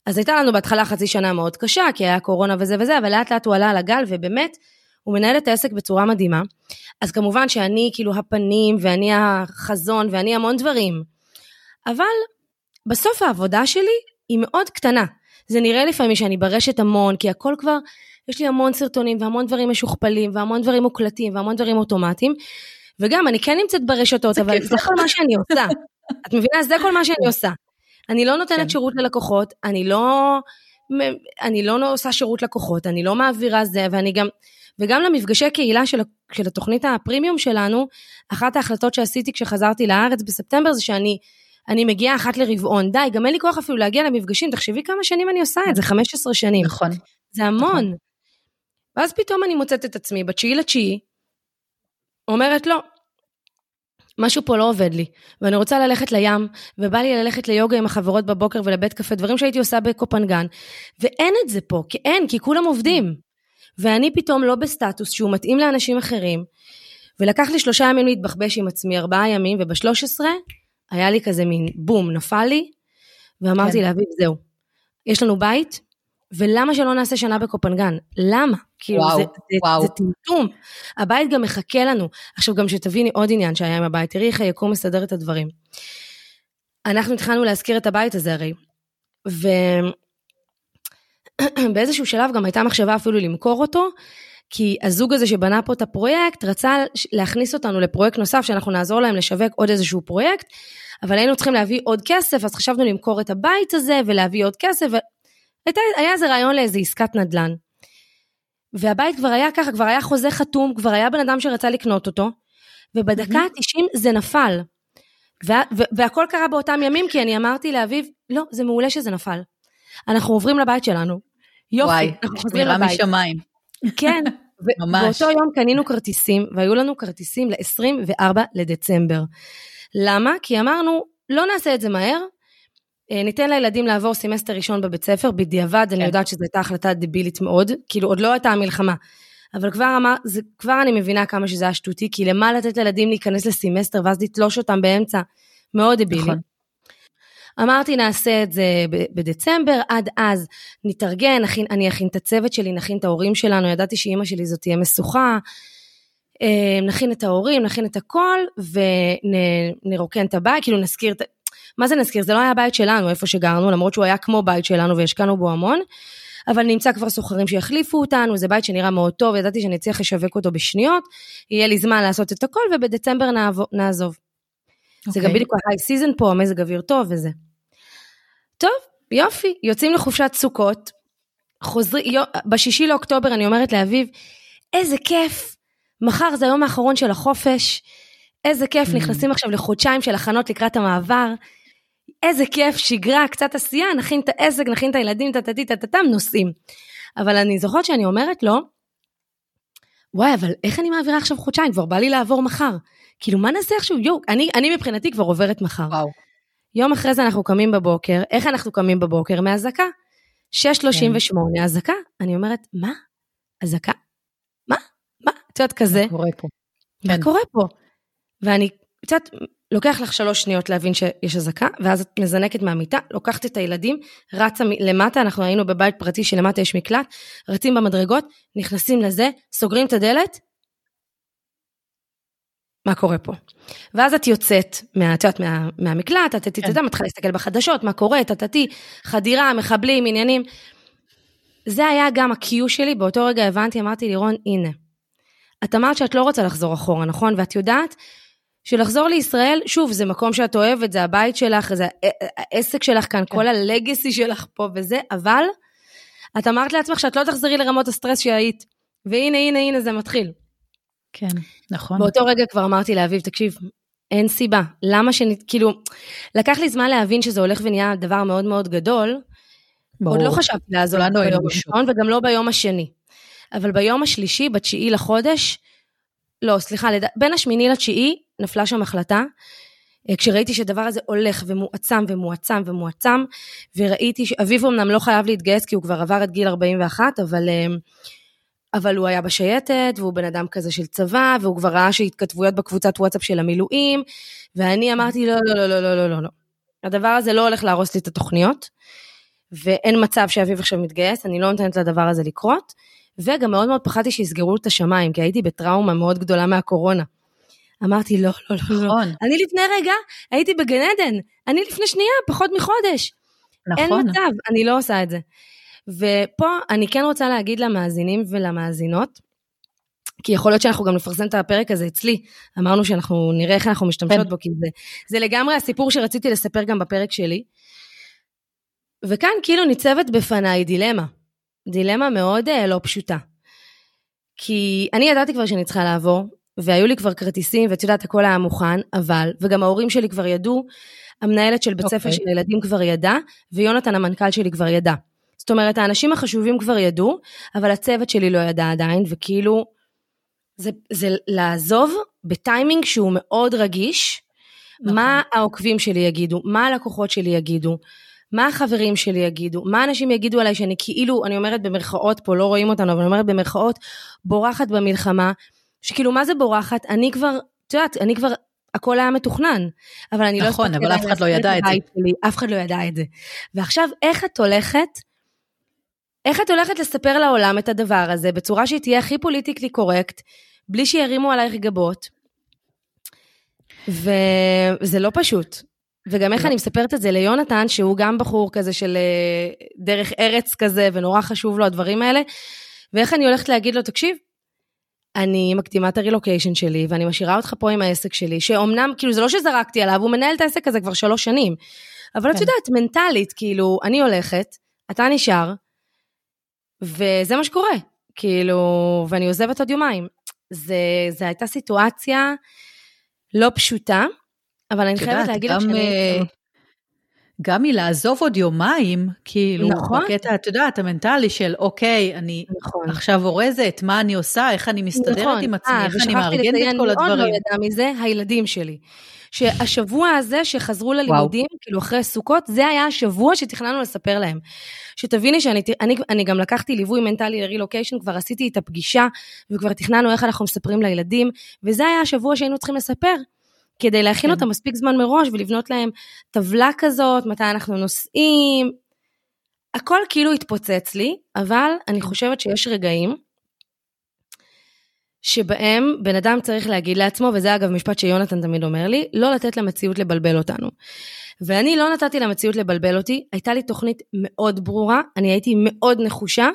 אז הייתה לנו בהתחלה חצי שנה מאוד קשה, כי היה קורונה וזה וזה, אבל לאט לאט הוא עלה על הגל, ובאמת הוא מנהל את העסק בצורה מדהימה, אז כמובן שאני כאילו הפנים, ואני החזון, ואני המון דברים, אבל בסוף העבודה שלי היא מאוד קטנה, זה נראה לפעמים שאני ברשת המון, כי הכל כבר, יש לי המון סרטונים, והמון דברים משוכפלים, והמון דברים מוקלטים, והמון דברים אוטומטיים, וגם אני כן נמצאת ברשתות, אבל זה כל מה שאני עושה, את מבינה, זה כל מה שאני עושה, אני לא נותנת שירות ללקוחות, אני לא, אני לא עושה שירות לקוחות, אני לא מעבירה זה, ואני גם, וגם למפגשי קהילה של, של התוכנית הפרימיום שלנו, אחת ההחלטות שעשיתי כשחזרתי לארץ בספטמבר, זה שאני, אני מגיעה אחת לרבעון, די, גם אין לי כוח אפילו להגיע למפגשים, תחשבי כמה שנים אני עושה את זה, חמש עשרה שנים. נכון. זה המון. ואז פתאום אני מוצאת את עצמי, בתשיעי לתשיעי, אומרת לא, משהו פה לא עובד לי, ואני רוצה ללכת לים, ובא לי ללכת ליוגה עם החברות בבוקר ולבית קפה, דברים שהייתי עושה בקופנגן, ואין את זה פה, כי אין, כי כולם עובדים, ואני פתאום לא בסטטוס שהוא מתאים לאנשים אחרים, ולקח לי שלושה ימים להתבחבש עם עצמי, ארבעה ימים, ובשלוש עשרה היה לי כזה מין בום, נפל לי, ואמרתי כן. לאביב, זהו, יש לנו בית, ולמה שלא נעשה שנה בקופנגן? למה? כאילו וואו, זה, וואו. זה, זה טמטום. הבית גם מחכה לנו. עכשיו גם שתביני עוד עניין שהיה עם הבית, תראי איך היקום מסדר את הדברים. אנחנו התחלנו להזכיר את הבית הזה הרי, ובאיזשהו שלב גם הייתה מחשבה אפילו למכור אותו, כי הזוג הזה שבנה פה את הפרויקט, רצה להכניס אותנו לפרויקט נוסף, שאנחנו נעזור להם לשווק עוד איזשהו פרויקט, אבל היינו צריכים להביא עוד כסף, אז חשבנו למכור את הבית הזה, ולהביא עוד כסף, ו... היה איזה רעיון לאיזה עסקת נדלן, והבית כבר היה ככה, כבר היה חוזה חתום, כבר היה בן אדם שרצה לקנות אותו, ובדקה ה-תשעים זה נפל. והכל קרה באותם ימים, כי אני אמרתי לאביב, לא, זה מעולה שזה נפל. אנחנו עוברים לבית שלנו. יופי, אנחנו חוזרים לבית. נראה משמיים. כן. באותו יום קנינו כרטיסים, והיו לנו כרטיסים ל-עשרים וארבעה לדצמבר. למה? כי אמרנו, לא נעשה את זה מהר, ניתן לילדים לעבור סמסטר ראשון בבית ספר, בדיעבד, אני יודעת שזו הייתה החלטה דבילית מאוד, כאילו עוד לא הייתה המלחמה, אבל כבר, אמר, זה, כבר אני מבינה כמה שזה היה שטותי, כי למה לתת לילדים להיכנס לסמסטר, ואז לתלוש אותם באמצע, מאוד דבילי. נכון. אמרתי, נעשה את זה בדצמבר, עד אז נתארגן, נכין, אני אכין את הצוות שלי, נכין את ההורים שלנו, ידעתי שאימא שלי זאת תהיה מסוחה, נכין את ההורים, נכין את הכל, ונרוקן את הבית, כאילו נזכיר את... מה זה נזכיר? זה לא היה בית שלנו, איפה שגרנו, למרות שהוא היה כמו בית שלנו, והשקענו בו המון, אבל נמצא כבר סוחרים שיחליפו אותנו, זה בית שנראה מאוד טוב, ידעתי שאני צריך לשווק אותו בשניות, יהיה לי זמן לעשות את הכל, ובדצמבר נעזוב. זה גם בדיוק ההיי סיזן פה, מזג אוויר טוב וזה. טוב, יופי, יוצאים לחופשת סוכות, בשישי לאוקטובר אני אומרת לאביב, איזה כיף, מחר זה היום האחרון של החופש, איזה כיף, נכנסים עכשיו לחודשיים של הכנות לקראת המעבר, איזה כיף, שגרה, קצת עשייה, נכין את העסק, נכין את הילדים, תתתי, תתתם, נוסעים. אבל אני זוכרת שאני אומרת לו, וואי, אבל איך אני מעבירה עכשיו חודשיים? כבר בא לי לעבור מחר. כאילו, מה נעשה עכשיו? יו, אני, אני מבחינתי כבר עוברת מחר. וואו. יום אחרי זה אנחנו קמים בבוקר, איך אנחנו קמים בבוקר? מהזקה. שש שלושים ושמונה, הזקה. אני אומרת, מה? הזקה? מה? מה? את יודעת כזה? מה קורה פה? מה קורה פה? ואני קצת, לוקח לך שלוש שניות להבין שיש הזקה, ואז את מזנקת מהמיטה, לוקחת את הילדים, רצה למטה, אנחנו היינו בבית פרטי שלמטה יש מקלט, רצים במדרגות, נכנסים לזה, סוגרים את הדלת, מה קורה פה? ואז את יוצאת מה, את יודעת, מה, מהמקלט, את תתתת, מתחילה להסתכל בחדשות, מה קורה, תתתי, חדירה, מחבלים, עניינים, זה היה גם הקיו שלי, באותו רגע הבנתי, אמרתי לירון, הנה, את אמרת שאת לא רוצה לחזור אחורה, נכון? ואת יודעת שלחזור לישראל, שוב, זה מקום שאת אוהבת, זה הבית שלך, זה העסק שלך כאן, כל הלגסי שלך פה וזה, אבל את אמרת לעצמך שאת לא תחזרי לרמות הסטרס שהיית, והנה, הנה, הנה, זה מתחיל. כן, נכון. באותו רגע כבר אמרתי לאביב, תקשיב, אין סיבה, למה שאני, כאילו, לקח לי זמן להבין שזה הולך ונהיה דבר מאוד מאוד גדול, עוד לא חשבתי לעזור ביום הראשון, וגם לא ביום השני. אבל ביום השלישי, בתשיעי לחודש, לא, סליחה, בין השמיני לתשיעי, נפלה שם החלטה, כשראיתי שדבר הזה הולך ומועצם ומועצם ומועצם, וראיתי שאביב אמנם לא חייב להתגייס, כי הוא כבר עבר את גיל ארבעים ואחת, אבל, אבל הוא היה בשייטת, והוא בן אדם כזה של צבא, והוא כבר ראה שהתכתבויות בקבוצת וואטסאפ של המילואים, ואני אמרתי, לא, לא, לא, לא, לא, לא, לא. הדבר הזה לא הולך להרוס לי את התוכניות, ואין מצב שאביב עכשיו מתגייס, אני לא נותנת לדבר הזה לקרות, וגם מאוד מאוד פחדתי שיסגרו את השמיים, כי הייתי בטראומה מאוד גדולה מהקורונה. אמרתי, לא, לא, לא, לא. אני לפני רגע הייתי בגן עדן, אני לפני שנייה, פחות מחודש. נכון. אין מצב, אני לא עושה את זה. ופה אני כן רוצה להגיד למאזינים ולמאזינות, כי יכול להיות שאנחנו גם נפרסם את הפרק הזה אצלי, אמרנו שאנחנו נראה איך אנחנו משתמשות בו, כי זה, זה לגמרי הסיפור שרציתי לספר גם בפרק שלי. וכאן כאילו ניצבת בפניי דילמה. דילמה מאוד לא פשוטה. כי אני ידעתי כבר שאני צריכה לעבור, והיו לי כבר כרטיסים, ואת יודעת, הכל היה מוכן, אבל, וגם ההורים שלי כבר ידעו, המנהלת של בית ספר של הילדים כבר ידע, ויונתן המנכ"ל שלי כבר ידע. זאת אומרת, האנשים החשובים כבר ידעו, אבל הצוות שלי לא ידע עדיין, וכאילו, זה, זה לעזוב בטיימינג שהוא מאוד רגיש, מה העוקבים שלי יגידו, מה הלקוחות שלי יגידו, מה החברים שלי יגידו, מה אנשים יגידו עליי, שאני כאילו, אני אומרת במרכאות, פה לא רואים אותנו, אבל אני אומרת במרכאות, בורחת במלחמה, שכאילו מה זה בורחת, אני כבר, את יודעת, אני כבר, הכל היה מתוכנן, אבל אני לא... נכון, אבל אף אחד לא ידע את זה. אף אחד לא ידע את זה. ועכשיו, איך את הולכת, איך את הולכת לספר לעולם את הדבר הזה, בצורה שהיא תהיה הכי פוליטיקלי קורקט, בלי שירימו עלייך גבות, וזה לא פשוט. וגם איך אני מספרת את זה ליונתן, שהוא גם בחור כזה של דרך ארץ כזה, ונורא חשוב לו הדברים האלה, ואיך אני הולכת להגיד לו, תקשיב, אני מקדימה את הרילוקיישן שלי, ואני משאירה אותך פה עם העסק שלי, שאומנם, כאילו זה לא שזרקתי עליו, הוא מנהל את העסק הזה כבר שלוש שנים, אבל את יודעת, מנטלית, כאילו, אני הולכת, אתה נשאר, וזה מה שקורה, כאילו, ואני עוזבת עוד יומיים. זה, זה הייתה סיטואציה לא פשוטה, אבל אני חייבת להגיד לך שאני... גם היא לעזוב עוד יומיים, כאילו, נכון. בקטע, את יודעת, המנטלי של, אוקיי, אני נכון. עכשיו אורזת, מה אני עושה, איך אני מסתדרת נכון. עם עצמי, אה, איך אני מארגנת את כל הדברים. לא ידע מזה, הילדים שלי. שהשבוע הזה שחזרו ללימודים, וואו. כאילו אחרי סוכות, זה היה השבוע שתכננו לספר להם. שתביני שאני אני, אני גם לקחתי ליווי מנטלי לרילוקיישן, כבר עשיתי את הפגישה, וכבר תכננו איך אנחנו מספרים לילדים, וזה היה השבוע שהיינו צריכים לספר. כדי להכין אותם מספיק זמן מראש, ולבנות להם טבלה כזאת, מתי אנחנו נוסעים, הכל כאילו התפוצץ לי, אבל אני חושבת שיש רגעים, שבהם בן אדם צריך להגיד לעצמו, וזה אגב משפט שיונתן תמיד אומר לי, לא לתת למציאות לבלבל אותנו. ואני לא נתתי למציאות לבלבל אותי, הייתה לי תוכנית מאוד ברורה, אני הייתי מאוד נחושה,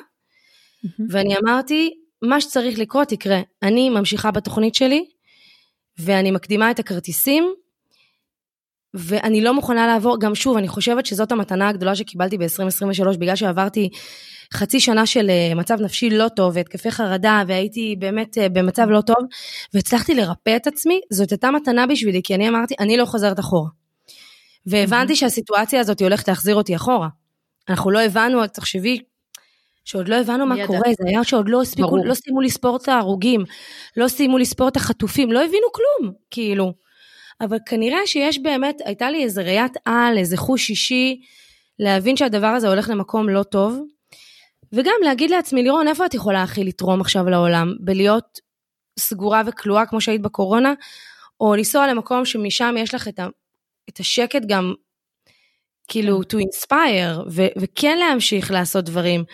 ואני אמרתי, מה שצריך לקרות יקרה, אני ממשיכה בתוכנית שלי, ואני מקדימה את הכרטיסים, ואני לא מוכנה לעבור, גם שוב, אני חושבת שזאת המתנה הגדולה שקיבלתי ב-עשרים עשרים ושלוש, בגלל שעברתי חצי שנה של מצב נפשי לא טוב, והתקפי חרדה, והייתי באמת במצב לא טוב, והצלחתי לרפא את עצמי, זאת הייתה מתנה בשבילי, כי אני אמרתי, אני לא חוזרת אחורה. והבנתי שהסיטואציה הזאת הולכת להחזיר אותי אחורה. אנחנו לא הבנו, תחשבי, שעוד לא הבנו מה קורה, זה היה שעוד לא הספיקו, לא סיימו לספור את ההרוגים, לא סיימו לספור את החטופים, לא הבינו כלום, כאילו. אבל כנראה שיש באמת, הייתה לי איזה ראיית על, איזה חוש אישי, להבין שהדבר הזה הולך למקום לא טוב, וגם להגיד לעצמי, לירון, איפה את יכולה הכי לתרום עכשיו לעולם, בלהיות סגורה וכלואה, כמו שהיית בקורונה, או לנסוע למקום שמשם יש לך את, ה, את השקט גם, כאילו, to inspire, ו, וכן להמשיך לעשות דברים,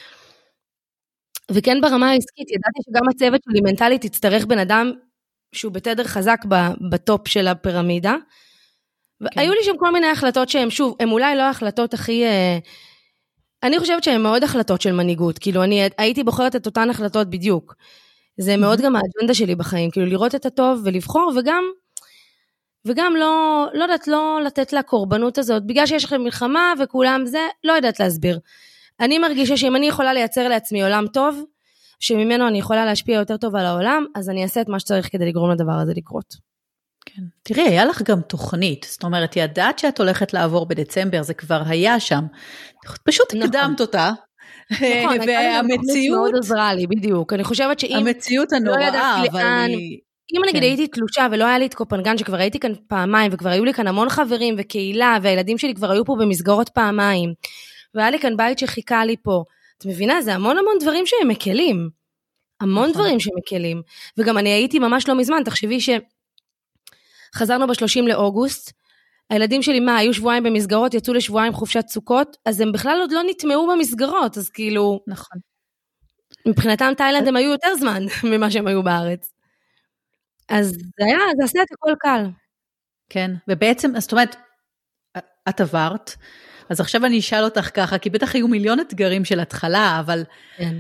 וכן ברמה העסקית, ידעתי שגם הצוות שלי מנטלית תצטרך בן אדם שהוא בתדר חזק בטופ של הפירמידה, והיו לי שם כל מיני החלטות שהן שוב, הן אולי לא ההחלטות הכי, אני חושבת שהן מאוד החלטות של מנהיגות, כאילו אני הייתי בוחרת את אותן החלטות בדיוק, זה מאוד גם האג'נדה שלי בחיים, כאילו לראות את הטוב ולבחור, וגם, וגם לא, לא יודעת, לא לתת לה קורבנות הזאת, בגלל שיש לכם מלחמה וכולם זה, לא יודעת להסביר. אני מרגישה שאם אני יכולה לייצר לעצמי עולם טוב, שממנו אני יכולה להשפיע יותר טוב על העולם, אז אני אעשה את מה שצריך כדי לגרום לדבר הזה לקרות. כן. תראי, היה לך גם תוכנית, זאת אומרת, ידעת שאת הולכת לעבור בדצמבר, זה כבר היה שם, פשוט נכון. הקדמת אותה, נכון, והמציאות... מאוד עזרה לי, בדיוק, אני חושבת שאם... המציאות הנוראה, לא ידעתי אבל... לאן... היא... אם כן. אני גדעתי הייתי תלושה ולא היה לי את קופנגן, שכבר הייתי כאן פעמיים, וכבר היו לי כאן המון חברים וקהילה, והילדים שלי כבר היו פה במסגרות פעמיים. והיה לי כאן בית שחיכה לי פה. את מבינה, זה המון המון דברים שהם מקלים. המון דברים שהם מקלים. וגם אני הייתי ממש לא מזמן, תחשבי שחזרנו ב-שלושים לאוגוסט, הילדים שלי, מה, היו שבועיים במסגרות, יצאו לשבועיים חופשת סוכות, אז הם בכלל עוד לא נטמעו במסגרות, אז כאילו... נכון. מבחינתם תאילנד הם היו יותר זמן ממה שהם היו בארץ. אז זה היה, זה עשה את הכל קל. כן, ובעצם, זאת אומרת, את עברת, אז עכשיו אני אשאל אותך ככה, כי בטח היו מיליון אתגרים של התחלה, אבל כן.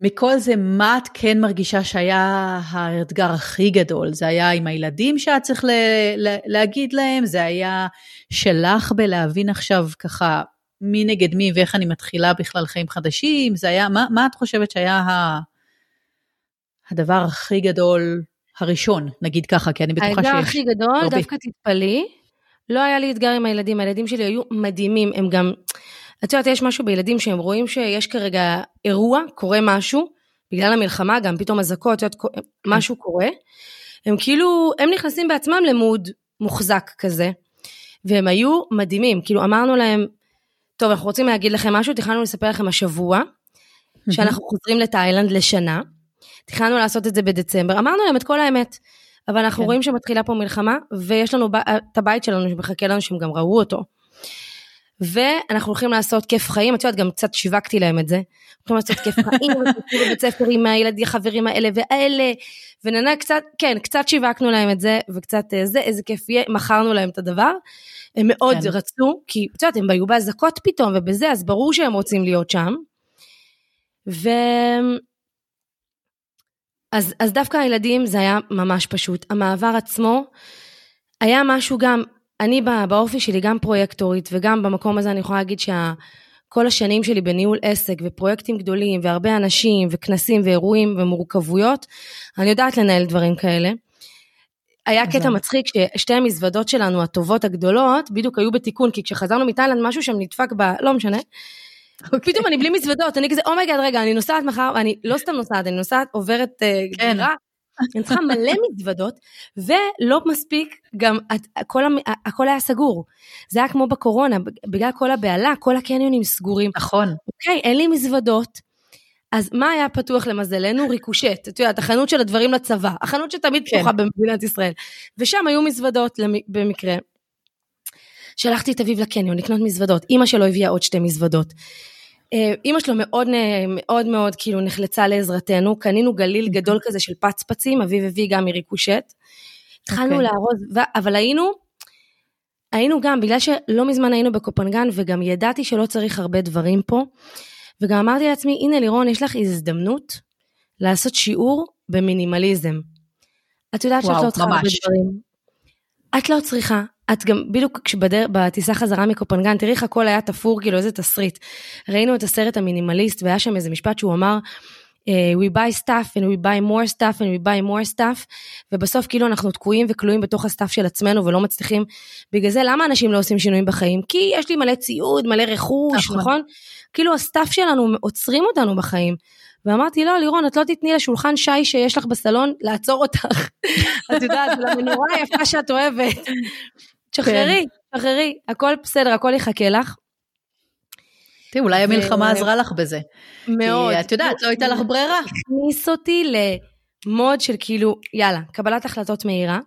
מכל זה, מה את כן מרגישה שהיה האתגר הכי גדול? זה היה עם הילדים שאת צריך ל- ל- להגיד להם, זה היה שלך בלהבין עכשיו ככה, מי נגד מי ואיך אני מתחילה בכלל חיים חדשים, זה היה, מה, מה את חושבת שהיה ה- הדבר הכי גדול הראשון, נגיד ככה, כי אני בטוחה שיש. האתגר הכי גדול, הרבה. דווקא תתפלי, לא היה לי אתגר עם הילדים, הילדים שלי היו מדהימים, הם גם, את יודעת, יש משהו בילדים שהם רואים שיש כרגע אירוע, קורה משהו, בגלל המלחמה גם, פתאום הזקות, משהו קורה, הם כאילו, הם נכנסים בעצמם למוד מוחזק כזה, והם היו מדהימים, כאילו אמרנו להם, טוב, אנחנו רוצים להגיד לכם משהו, תכננו לספר לכם השבוע, שאנחנו חוזרים לתאילנד לשנה, תכננו לעשות את זה בדצמבר, אמרנו להם את כל האמת, אבל אנחנו כן. רואים שמתחילה פה מלחמה, ויש לנו את הבית שלנו שמחכה לנו, שהם גם ראו אותו. ואנחנו הולכים לעשות כיף חיים, את יודעת, גם קצת שיווקתי להם את זה, הולכים לעשות כיף חיים, ובית ספר עם הילדים, החברים האלה והאלה, וננה קצת, כן, קצת שיווקנו להם את זה, וקצת זה, איזה כיף יהיה, מכרנו להם את הדבר, הם מאוד כן. רצו, כי את יודעת, הם היו בהזקות פתאום, ובזה, אז ברור שהם רוצים להיות שם, ו... אז, אז דווקא הילדים זה היה ממש פשוט, המעבר עצמו היה משהו גם, אני בא, באופי שלי גם פרויקטורית, וגם במקום הזה אני יכולה להגיד כל השנים שלי בניהול עסק ופרויקטים גדולים והרבה אנשים וכנסים ואירועים ומורכבויות, אני יודעת לנהל דברים כאלה. היה קטע מצחיק ששתי המזוודות שלנו, הטובות הגדולות, בדיוק היו בתיקון, כי כשחזרנו מתאילנד משהו שם נדפק ב... לא משנה. פתאום אני בלי מזוודות, אני כזה, אומייגאד, רגע, אני נוסעת מחר, אני לא סתם נוסעת, אני נוסעת, עוברת גרה, אני צריכה מלא מזוודות, ולא מספיק, גם הכל, הכל היה סגור. זה היה כמו בקורונה, בגלל כל הבעלה, כל הקניונים סגורים. נכון. אוקיי, אין לי מזוודות, אז מה היה פתוח למזלנו? ריקושט, את יודעת, החנות של הדברים לצבא, החנות שתמיד פתוחה במדינת ישראל, ושם היו מזוודות במקרה. שלחתי את אביב לקניון לקנות מזוודות, אמא שלו הביאה עוד שתי מזוודות, אמא שלו מאוד מאוד מאוד כאילו נחלצה לעזרתנו, קנינו גליל גדול כזה של פצפצים, אביב הביא גם מריקושט, התחלנו להרוז, אבל היינו, היינו גם, בגלל שלא מזמן היינו בקופנגן, וגם ידעתי שלא צריך הרבה דברים פה, וגם אמרתי לעצמי, הנה לירון, יש לך הזדמנות לעשות שיעור במינימליזם. את יודעת שאת לא צריכה הרבה דברים. את לא צריכה, את גם, בדיוק כשבטיסה חזרה מקופנגן, תראי איך הכל היה תפור, כאילו איזה תסריט. ראינו את הסרט המינימליסט, והיה שם איזה משפט שהוא אמר, we buy stuff and we buy more stuff and we buy more stuff, ובסוף כאילו אנחנו תקועים וכלואים בתוך הסטף של עצמנו ולא מצליחים, בגלל זה למה אנשים לא עושים שינויים בחיים? כי יש לי מלא ציוד, מלא רכוש, נכון? כאילו הסטף שלנו עוצרים אותנו בחיים, ואמרתי, לא, לירון, את לא תתני לשולחן שי שיש לך בסלון לעצור אותך, את יודעת, למנורה היפה שאת אוהבת, שחררי, שחררי, הכל בסדר, הכל יחכה לך, תראי, אולי המלחמה עזרה לך בזה. מאוד. כי את יודעת, לא הייתה לך ברירה. הכניס אותי למוד של כאילו, יאללה, קבלת החלטות מהירה.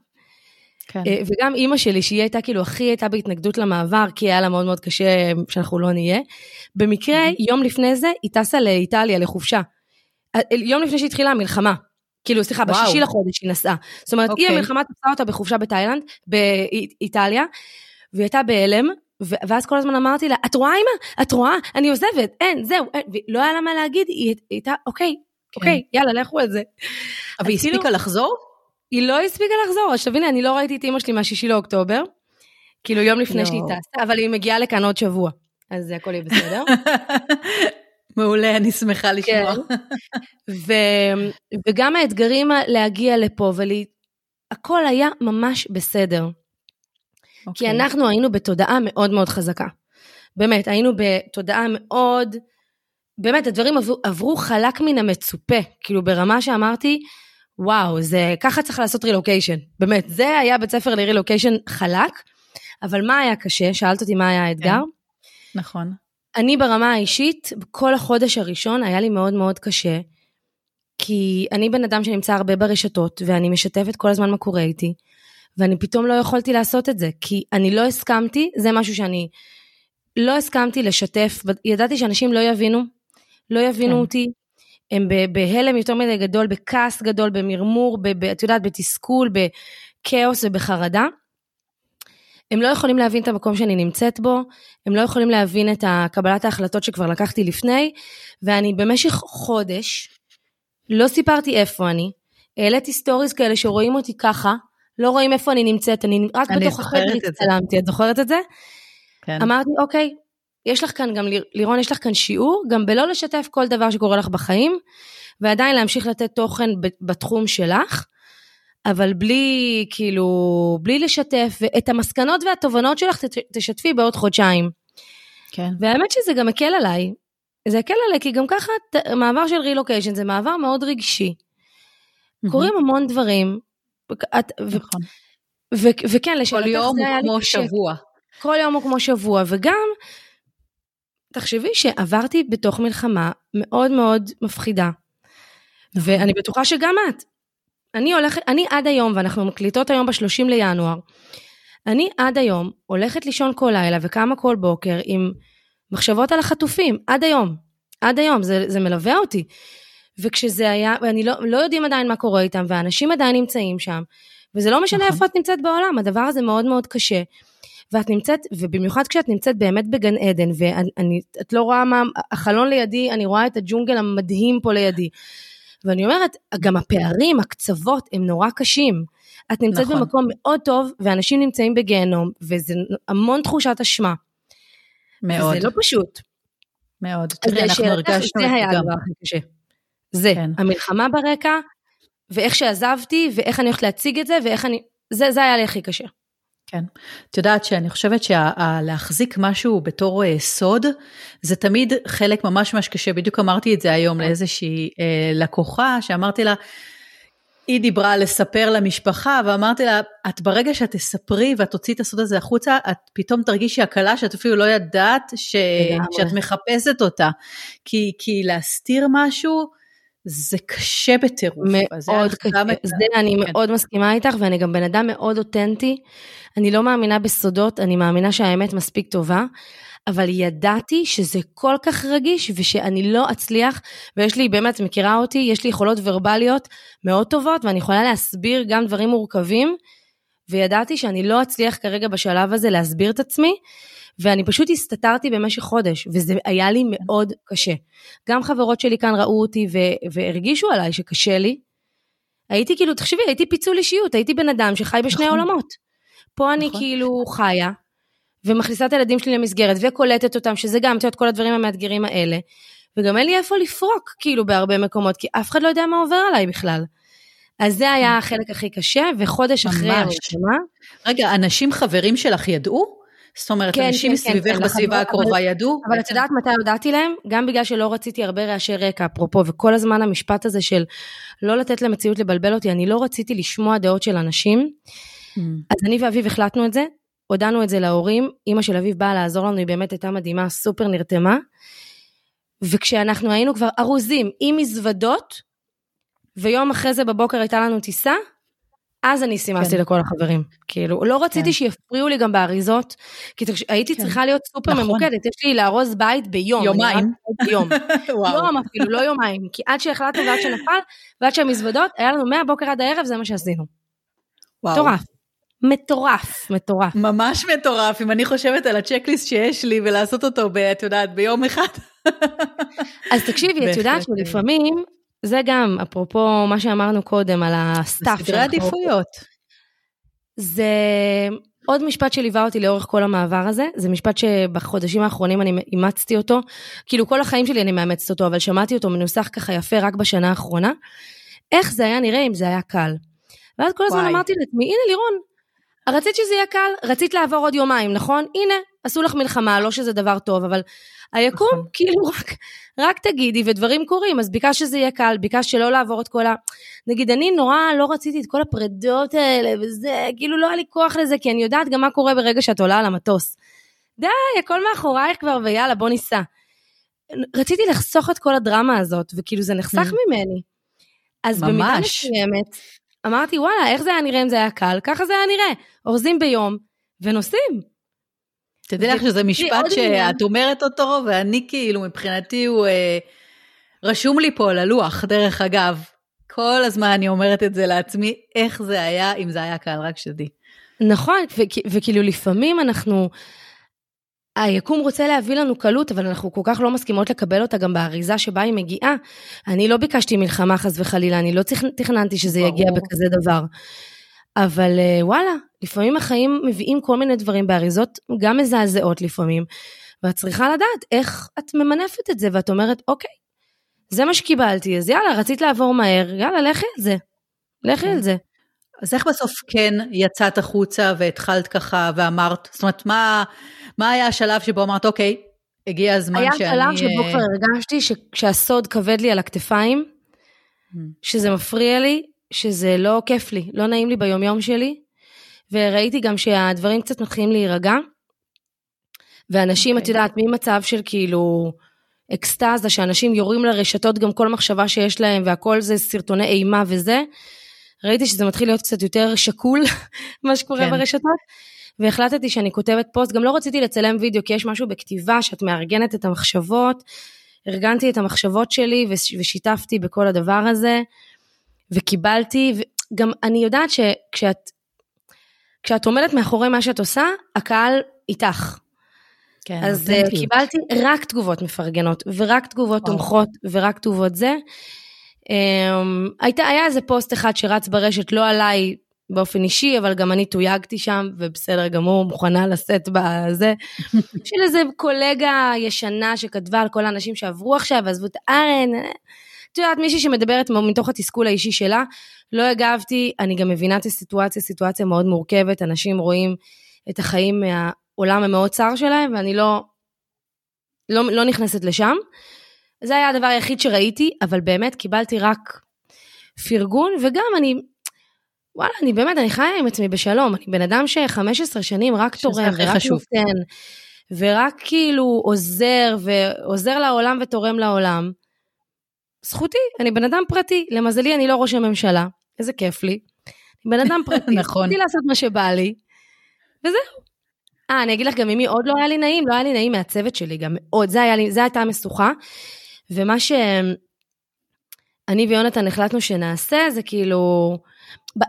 כן. וגם אימא שלי, שהיא הייתה כאילו, הכי הייתה בהתנגדות למעבר, כי היה לה מאוד מאוד קשה שאנחנו לא נהיה. במקרה, יום לפני זה, היא טסה לאיטליה, לחופשה. יום לפני שהתחילה המלחמה. כאילו, סליחה, בשישי לחודש היא נסעה. זאת אומרת, היא המלחמה תפסה אותה בחופשה בתאילנד, באיטליה, והיא הייתה בהלם. ואז כל הזמן אמרתי לה, את רואה אימא? את רואה? אני עוזבת, אין, זהו, לא היה לה מה להגיד, היא הייתה, אוקיי, אוקיי, יאללה, לכו על זה. אבל היא הספיקה לחזור? היא לא הספיקה לחזור, עכשיו הנה, אני לא ראיתי את אימא שלי מהשישי לאוקטובר, כאילו יום לפני שהיא טסה, אבל היא מגיעה לכאן עוד שבוע, אז זה הכל יהיה בסדר. מעולה, אני שמחה לשמוע. וגם האתגרים להגיע לפה, הכל היה ממש בסדר. Okay. כי אנחנו היינו בתודעה מאוד מאוד חזקה. באמת, היינו בתודעה מאוד, באמת, הדברים עברו, עברו חלק מן המצופה, כאילו ברמה שאמרתי, וואו, זה, ככה צריך לעשות רילוקיישן. באמת, זה היה בית ספר לרילוקיישן חלק, אבל מה היה קשה? שאלת אותי מה היה האתגר? Okay. נכון. אני ברמה האישית, כל החודש הראשון היה לי מאוד מאוד קשה, כי אני בן אדם שנמצא הרבה ברשתות, ואני משתפת כל הזמן מה קורה איתי, ואני פתאום לא יכולתי לעשות את זה, כי אני לא הסכמתי, זה משהו שאני לא הסכמתי לשתף, ידעתי שאנשים לא יבינו, לא יבינו אותי, הם בהלם יותר מדי גדול, בכעס גדול, במרמור, את יודעת, בתסכול, בקאוס ובחרדה, הם לא יכולים להבין את המקום שאני נמצאת בו, הם לא יכולים להבין את קבלת ההחלטות שכבר לקחתי לפני, ואני במשך חודש, לא סיפרתי איפה אני, העליתי סטוריז כאלה שרואים אותי ככה, לא רואים איפה אני נמצאת, אני רק בתוך החדר הצטלמתי, את זוכרת את זה? אמרתי, אוקיי, יש לך כאן גם, לירון, יש לך כאן שיעור, גם בלא לשתף כל דבר שקורה לך בחיים, ועדיין להמשיך לתת תוכן בתחום שלך, אבל בלי, כאילו, בלי לשתף, ואת המסקנות והתובנות שלך תשתפי בעוד חודשיים. והאמת שזה גם הקל עליי, זה הקל עליי, כי גם ככה, מעבר של רילוקיישן, זה מעבר מאוד רגשי. קוראים המון דברים, וכן, כל יום הוא כמו שבוע, כל יום הוא כמו שבוע, וגם תחשבי שעברתי בתוך מלחמה מאוד מאוד מפחידה, ואני בטוחה שגם את, אני הולכת, אני עד היום, ואנחנו מקליטות היום ב-שלושים לינואר, אני עד היום הולכת לישון כל לילה וקמה כל בוקר עם מחשבות על החטופים, עד היום, עד היום, זה, זה מלווה אותי, וכשזה היה, ואני לא, לא יודעים עדיין מה קורה איתם, והאנשים עדיין נמצאים שם, וזה לא משנה איפה את נמצאת בעולם, הדבר הזה מאוד מאוד קשה, ואת נמצאת, ובמיוחד כשאת נמצאת באמת בגן עדן, ואת לא רואה מה, החלון לידי, אני רואה את הג'ונגל המדהים פה לידי, ואני אומרת, גם הפערים, הקצוות, הם נורא קשים, את נמצאת במקום מאוד טוב, ואנשים נמצאים בגיהנום, וזה המון תחושת אשמה, וזה לא פשוט, מאוד. תראי, אנחנו הרגשנו את זה גם. זה, המלחמה ברקע, ואיך שעזבתי, ואיך אני הולכת להציג את זה, ואיך אני, זה, זה היה לי הכי קשה. כן, את יודעת שאני חושבת שלהחזיק משהו בתור סוד, זה תמיד חלק ממש ממש קשה, בדיוק אמרתי את זה היום לאיזושהי לקוחה, שאמרתי לה, היא דיברה לספר למשפחה, ואמרתי לה, את ברגע שאת תספרי, ואת תוציא את הסוד הזה החוצה, את פתאום תרגישי הקלה, שאת אפילו לא ידעת, ש... שאת מחפשת אותה, כי, כי להסתיר משהו, זה קשה בטירוף. מאוד קשה, זה אני מאוד מסכימה איתך, ואני גם בן אדם מאוד אותנטי, אני לא מאמינה בסודות, אני מאמינה שהאמת מספיק טובה, אבל ידעתי שזה כל כך רגיש, ושאני לא אצליח, ויש לי, באמת מכירה אותי, יש לי יכולות ורבליות מאוד טובות, ואני יכולה להסביר גם דברים מורכבים, וידעתי שאני לא אצליח כרגע בשלב הזה להסביר את עצמי, ואני פשוט הסתתרתי במשך חודש, וזה היה לי מאוד קשה. גם חברות שלי כאן ראו אותי, והרגישו עליי שקשה לי, הייתי כאילו, תחשבי, הייתי פיצול אישיות, הייתי בן אדם שחי בשני עולמות, פה אני כאילו חיה, ומכניסה את הילדים שלי למסגרת, וקולטת אותם, שזה גם את כל הדברים המאתגרים האלה, וגם אין לי איפה לפרוק, כאילו בהרבה מקומות, כי אף אחד לא יודע מה עובר עליי בכלל. אז זה היה החלק הכי קשה, וחודש ממש. אחרי הרשמה. רגע, אנשים חברים שלך ידעו? זאת אומרת, כן, אנשים כן, מסביבך כן, בסביבה אבל, הקרובה אבל, ידעו? אבל את יודעת מתי הודעתי להם? גם בגלל שלא רציתי הרבה רעשי רקע, אפרופו, וכל הזמן המשפט הזה של לא לתת למציאות לבלבל אותי, אני לא רציתי לשמוע דעות של אנשים, אז אני ואביב החלטנו את זה, הודענו את זה להורים, אמא של אביב באה לעזור לנו, היא באמת הייתה מדהימה, סופר נרתמה, וכשאנחנו היינו כבר ארוזים עם מזוודות, ויום אחרי זה בבוקר הייתה לנו טיסה, אז אני סימסתי כן. לכל החברים, כאילו, לא רציתי כן. שיפריעו לי גם באריזות, כי הייתי כן. צריכה להיות סופר נכון. ממוקדת, יש לי להרוס בית ביום, יומיים, יום, יום אפילו, לא יומיים, כי עד שהחלטנו ועד שנפל, ועד שהמזוודות, היה לנו מהבוקר עד הערב, זה מה שעשינו, תורף. מטורף, מטורף. ממש מטורף, אם אני חושבת על הצ'קליסט שיש לי, ולעשות אותו, את יודעת, ביום אחד. אז תקשיבי, את יודעת שלפעמים, זה גם, אפרופו מה שאמרנו קודם, על הסטאפ שלנו. סדרי עדיפויות. זה עוד משפט שליווה אותי לאורך כל המעבר הזה, זה משפט שבחודשים האחרונים אני אימצתי אותו, כאילו כל החיים שלי אני מאמצת אותו, אבל שמעתי אותו מנוסח ככה יפה רק בשנה האחרונה, איך זה היה נראה אם זה היה קל. ואז כל הזמן אמרתי לעצמי, הנה לירון, רצית שזה יהיה קל, רצית לעבור עוד יומיים, נכון? הנה, עשו לך מלחמה, לא שזה דבר טוב, אבל היקום, כאילו רק, רק תגידי, ודברים קורים, אז ביקש שזה יהיה קל, ביקש שלא לעבור את כל ה... נגיד, אני נורא לא רציתי את כל הפרדות האלה, וזה, כאילו לא היה לי כוח לזה, כי אני יודעת גם מה קורה ברגע שאת עולה על המטוס. די, הכל מאחורייך כבר, ויאללה, בוא ניסה. רציתי לחסוך את כל הדרמה הזאת, וכאילו זה נחסך ממני. אז במידה מסוימת... אמרתי, וואלה, איך זה היה נראה אם זה היה קל? ככה זה היה נראה. אורזים ביום ונוסעים. תדעי לך שזה משפט שאת אומרת אותו, ואני כאילו מבחינתי הוא רשום לי פה ללוח, דרך אגב. כל הזמן אני אומרת את זה לעצמי, איך זה היה אם זה היה קל, רק שדי. נכון, וכאילו לפעמים אנחנו, היקום רוצה להביא לנו קלות, אבל אנחנו כל כך לא מסכימות לקבל אותה גם באריזה שבה היא מגיעה. אני לא ביקשתי מלחמה חס וחלילה, אני לא תכננתי שזה יגיע בכזה דבר. אבל וואלה, לפעמים החיים מביאים כל מיני דברים באריזות, גם מזעזעות לפעמים, ואת צריכה לדעת איך את ממנפת את זה, ואת אומרת, אוקיי, זה מה שקיבלתי, אז יאללה, רצית לעבור מהר, יאללה, לכי על זה, לכי על זה. אז איך בסוף כן יצאת החוצה והתחלת ככה ואמרת, זאת אומרת, מה, מה היה השלב שבו אמרת, אוקיי, הגיע הזמן היה שאני... היה השלב שבו כבר הרגשתי ש, שהסוד כבד לי על הכתפיים, mm. שזה מפריע לי, שזה לא כיף לי, לא נעים לי ביומיום שלי, וראיתי גם שהדברים קצת מתחילים להירגע, ואנשים, okay. את יודעת, ממצב של כאילו... אקסטאזה, שאנשים יורים לרשתות גם כל מחשבה שיש להם, והכל זה סרטוני אימה וזה... ראיתי שזה מתחיל להיות קצת יותר שקול, מה שקורה ברשתות, והחלטתי שאני כותבת פוסט, גם לא רציתי לצלם וידאו, כי יש משהו בכתיבה, שאת מארגנת את המחשבות, ארגנתי את המחשבות שלי, ושיתפתי בכל הדבר הזה, וקיבלתי, גם אני יודעת שכשאת, כשאת עומדת מאחורי מה שאת עושה, הקהל איתך. אז קיבלתי רק תגובות מפרגנות, ורק תגובות תומכות, ורק תגובות זה, Um, הייתה, היה איזה פוסט אחד שרץ ברשת, לא עליי, באופן אישי, אבל גם אני תויגתי שם, ובסדר גמור, מוכנה לשאת בזה, של איזה קולגה ישנה שכתבה על כל האנשים שעברו עכשיו, עזבו את ארן, את יודעת, מישהי שמדברת מתוך התסכול האישי שלה, לא הגבתי, אני גם מבינה את הסיטואציה, סיטואציה מאוד מורכבת, אנשים רואים את החיים מהעולם המאוד צר שלהם, ואני לא, לא, לא נכנסת לשם, זה היה הדבר היחיד שראיתי, אבל באמת קיבלתי רק פרגון, וגם אני, וואלה, אני באמת, אני חיה עם עצמי בשלום, אני בן אדם ש-חמש עשרה שנים רק תורם, ורק נותן, ורק כאילו עוזר, ועוזר לעולם ותורם לעולם, זכותי, אני בן אדם פרטי, למזלי אני לא ראש הממשלה, איזה כיף לי, אני בן אדם פרטי, זכותי לעשות מה שבא לי, וזהו. אה, אני אגיד לך גם אם היא עוד לא היה לי נעים, לא היה לי נעים מהצוות שלי גם מאוד, זה היה לי, זה הייתה מסוכה, ומה שאני ויונתן החלטנו שנעשה, זה כאילו,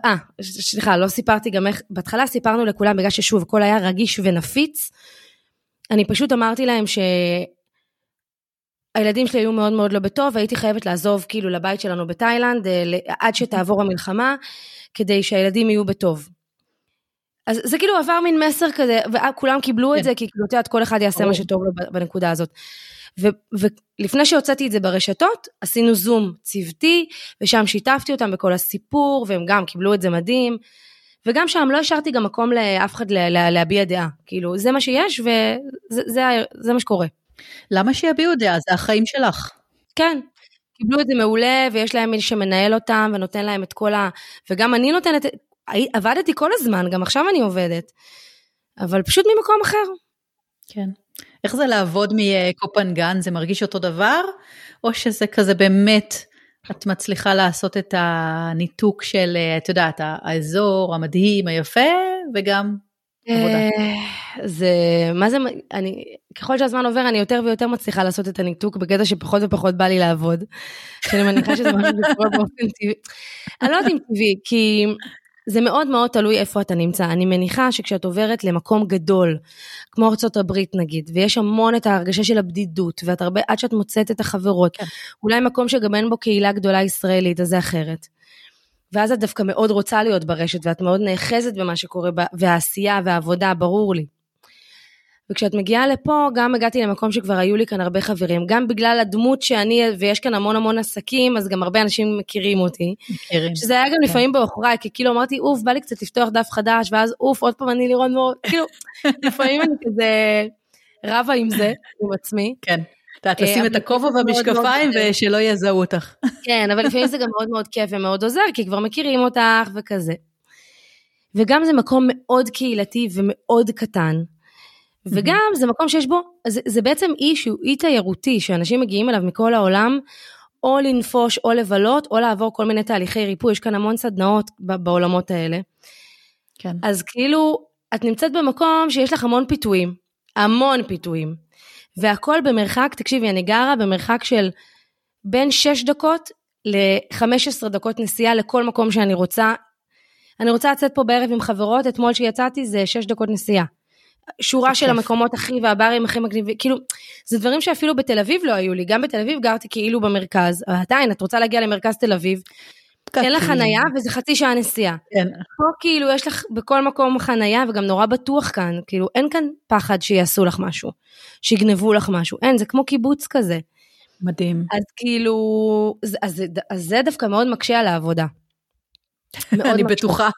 אה, סליחה, לא סיפרתי גם איך, בהתחלה סיפרנו לכולם, בגלל ששוב, הכל היה רגיש ונפיץ, אני פשוט אמרתי להם ש... הילדים שלי היו מאוד מאוד לא בטוב, והייתי חייבת לעזוב כאילו לבית שלנו בתאילנד, עד שתעבור המלחמה, כדי שהילדים יהיו בטוב. אז זה כאילו עבר מין מסר כזה, וכולם קיבלו את זה, כי כאילו יודעת, כל אחד יעשה מה שטוב לו בנקודה הזאת. ולפני שהוצאתי את זה ברשתות, עשינו זום צוותי, ושם שיתפתי אותם בכל הסיפור, והם גם קיבלו את זה מדהים, וגם שם לא השארתי גם מקום לאף אחד להביע דעה. כאילו, זה מה שיש, וזה מה שקורה. למה שיביאו דעה? זה החיים שלך. כן, קיבלו את זה מעולה, ויש להם מי שמנהל אותם, ונותן להם את כל ה... וגם אני נותנת, עבדתי כל הזמן, גם עכשיו אני עובדת, אבל פשוט ממקום אחר. כן. איך זה לעבוד מקופנגן? זה מרגיש אותו דבר? או שזה כזה באמת, את מצליחה לעשות את הניתוק של, את יודעת, האזור המדהים, היפה, וגם... זה, מה זה, אני, ככל שהזמן עובר, אני יותר ויותר מצליחה לעשות את הניתוק, בקטע שפחות ופחות בא לי לעבוד, שאני מניחה שזה משהו שקורה באופן טבעי. אני לא יודעת אם טבעי, כי זה מאוד מאוד תלוי איפה אתה נמצא. אני מניחה שכשאת עוברת למקום גדול, כמו ארצות הברית נגיד, ויש המון את ההרגשה של הבדידות, ואת הרבה, עד שאת מוצאת את החברות, אולי מקום שגם אין בו קהילה גדולה ישראלית, אז זה אחרת. ואז את דווקא מאוד רוצה להיות ברשת, ואת מאוד נאחזת במה שקורה, והעשייה והעבודה, ברור לי. וכשאת מגיעה לפה, גם הגעתי למקום שכבר היו לי כאן הרבה חברים, גם בגלל הדמות שאני, ויש כאן המון המון עסקים, אז גם הרבה אנשים מכירים אותי, מכירים. שזה היה גם כן. לפעמים באוכריי, כי כאילו אמרתי, אוף, בא לי קצת לפתוח דף חדש, ואז אוף, עוד פעם אני לירון מור, כאילו, לפעמים אני כזה רבה עם זה, עם עצמי. כן. את לשים את הכובע במשקפיים ושלא יזהו אותך. כן, אבל לפעמים זה גם מאוד מאוד כיף ומאוד עוזר, כי כבר מכירים אותך וכזה. וגם זה מקום מאוד קהילתי ומאוד קטן, וגם זה מקום שיש בו, זה בעצם אי שהוא אי תיירותי, שאנשים מגיעים אליו מכל העולם, או לנפוש או לבלות, או לעבור כל מיני תהליכי ריפוי, יש כאן המון סדנאות בעולמות האלה. אז כאילו, את נמצאת במקום שיש לך המון פיתויים, המון פיתויים, והכל במרחק, תקשיבי, אני גרה במרחק של בין שש דקות ל-חמש עשרה דקות נסיעה לכל מקום שאני רוצה. אני רוצה לצאת פה בערב עם חברות, אתמול שיצאתי זה שש דקות נסיעה. שורה של המקומות הכי והברים הכי מגניבים, כאילו, זה דברים שאפילו בתל אביב לא היו לי, גם בתל אביב גרתי כאילו במרכז, עדיין, את רוצה להגיע למרכז תל אביב, אין לך חנייה וזה חצי שעה נסיעה. פה כאילו יש לך בכל מקום חנייה וגם נורא בטוח כאן, כאילו אין כאן פחד שיעשו לך משהו, שיגנבו לך משהו, אין, זה כמו קיבוץ כזה. מדהים. אז כאילו, אז זה דווקא מאוד מקשה על העבודה. אני בטוחה.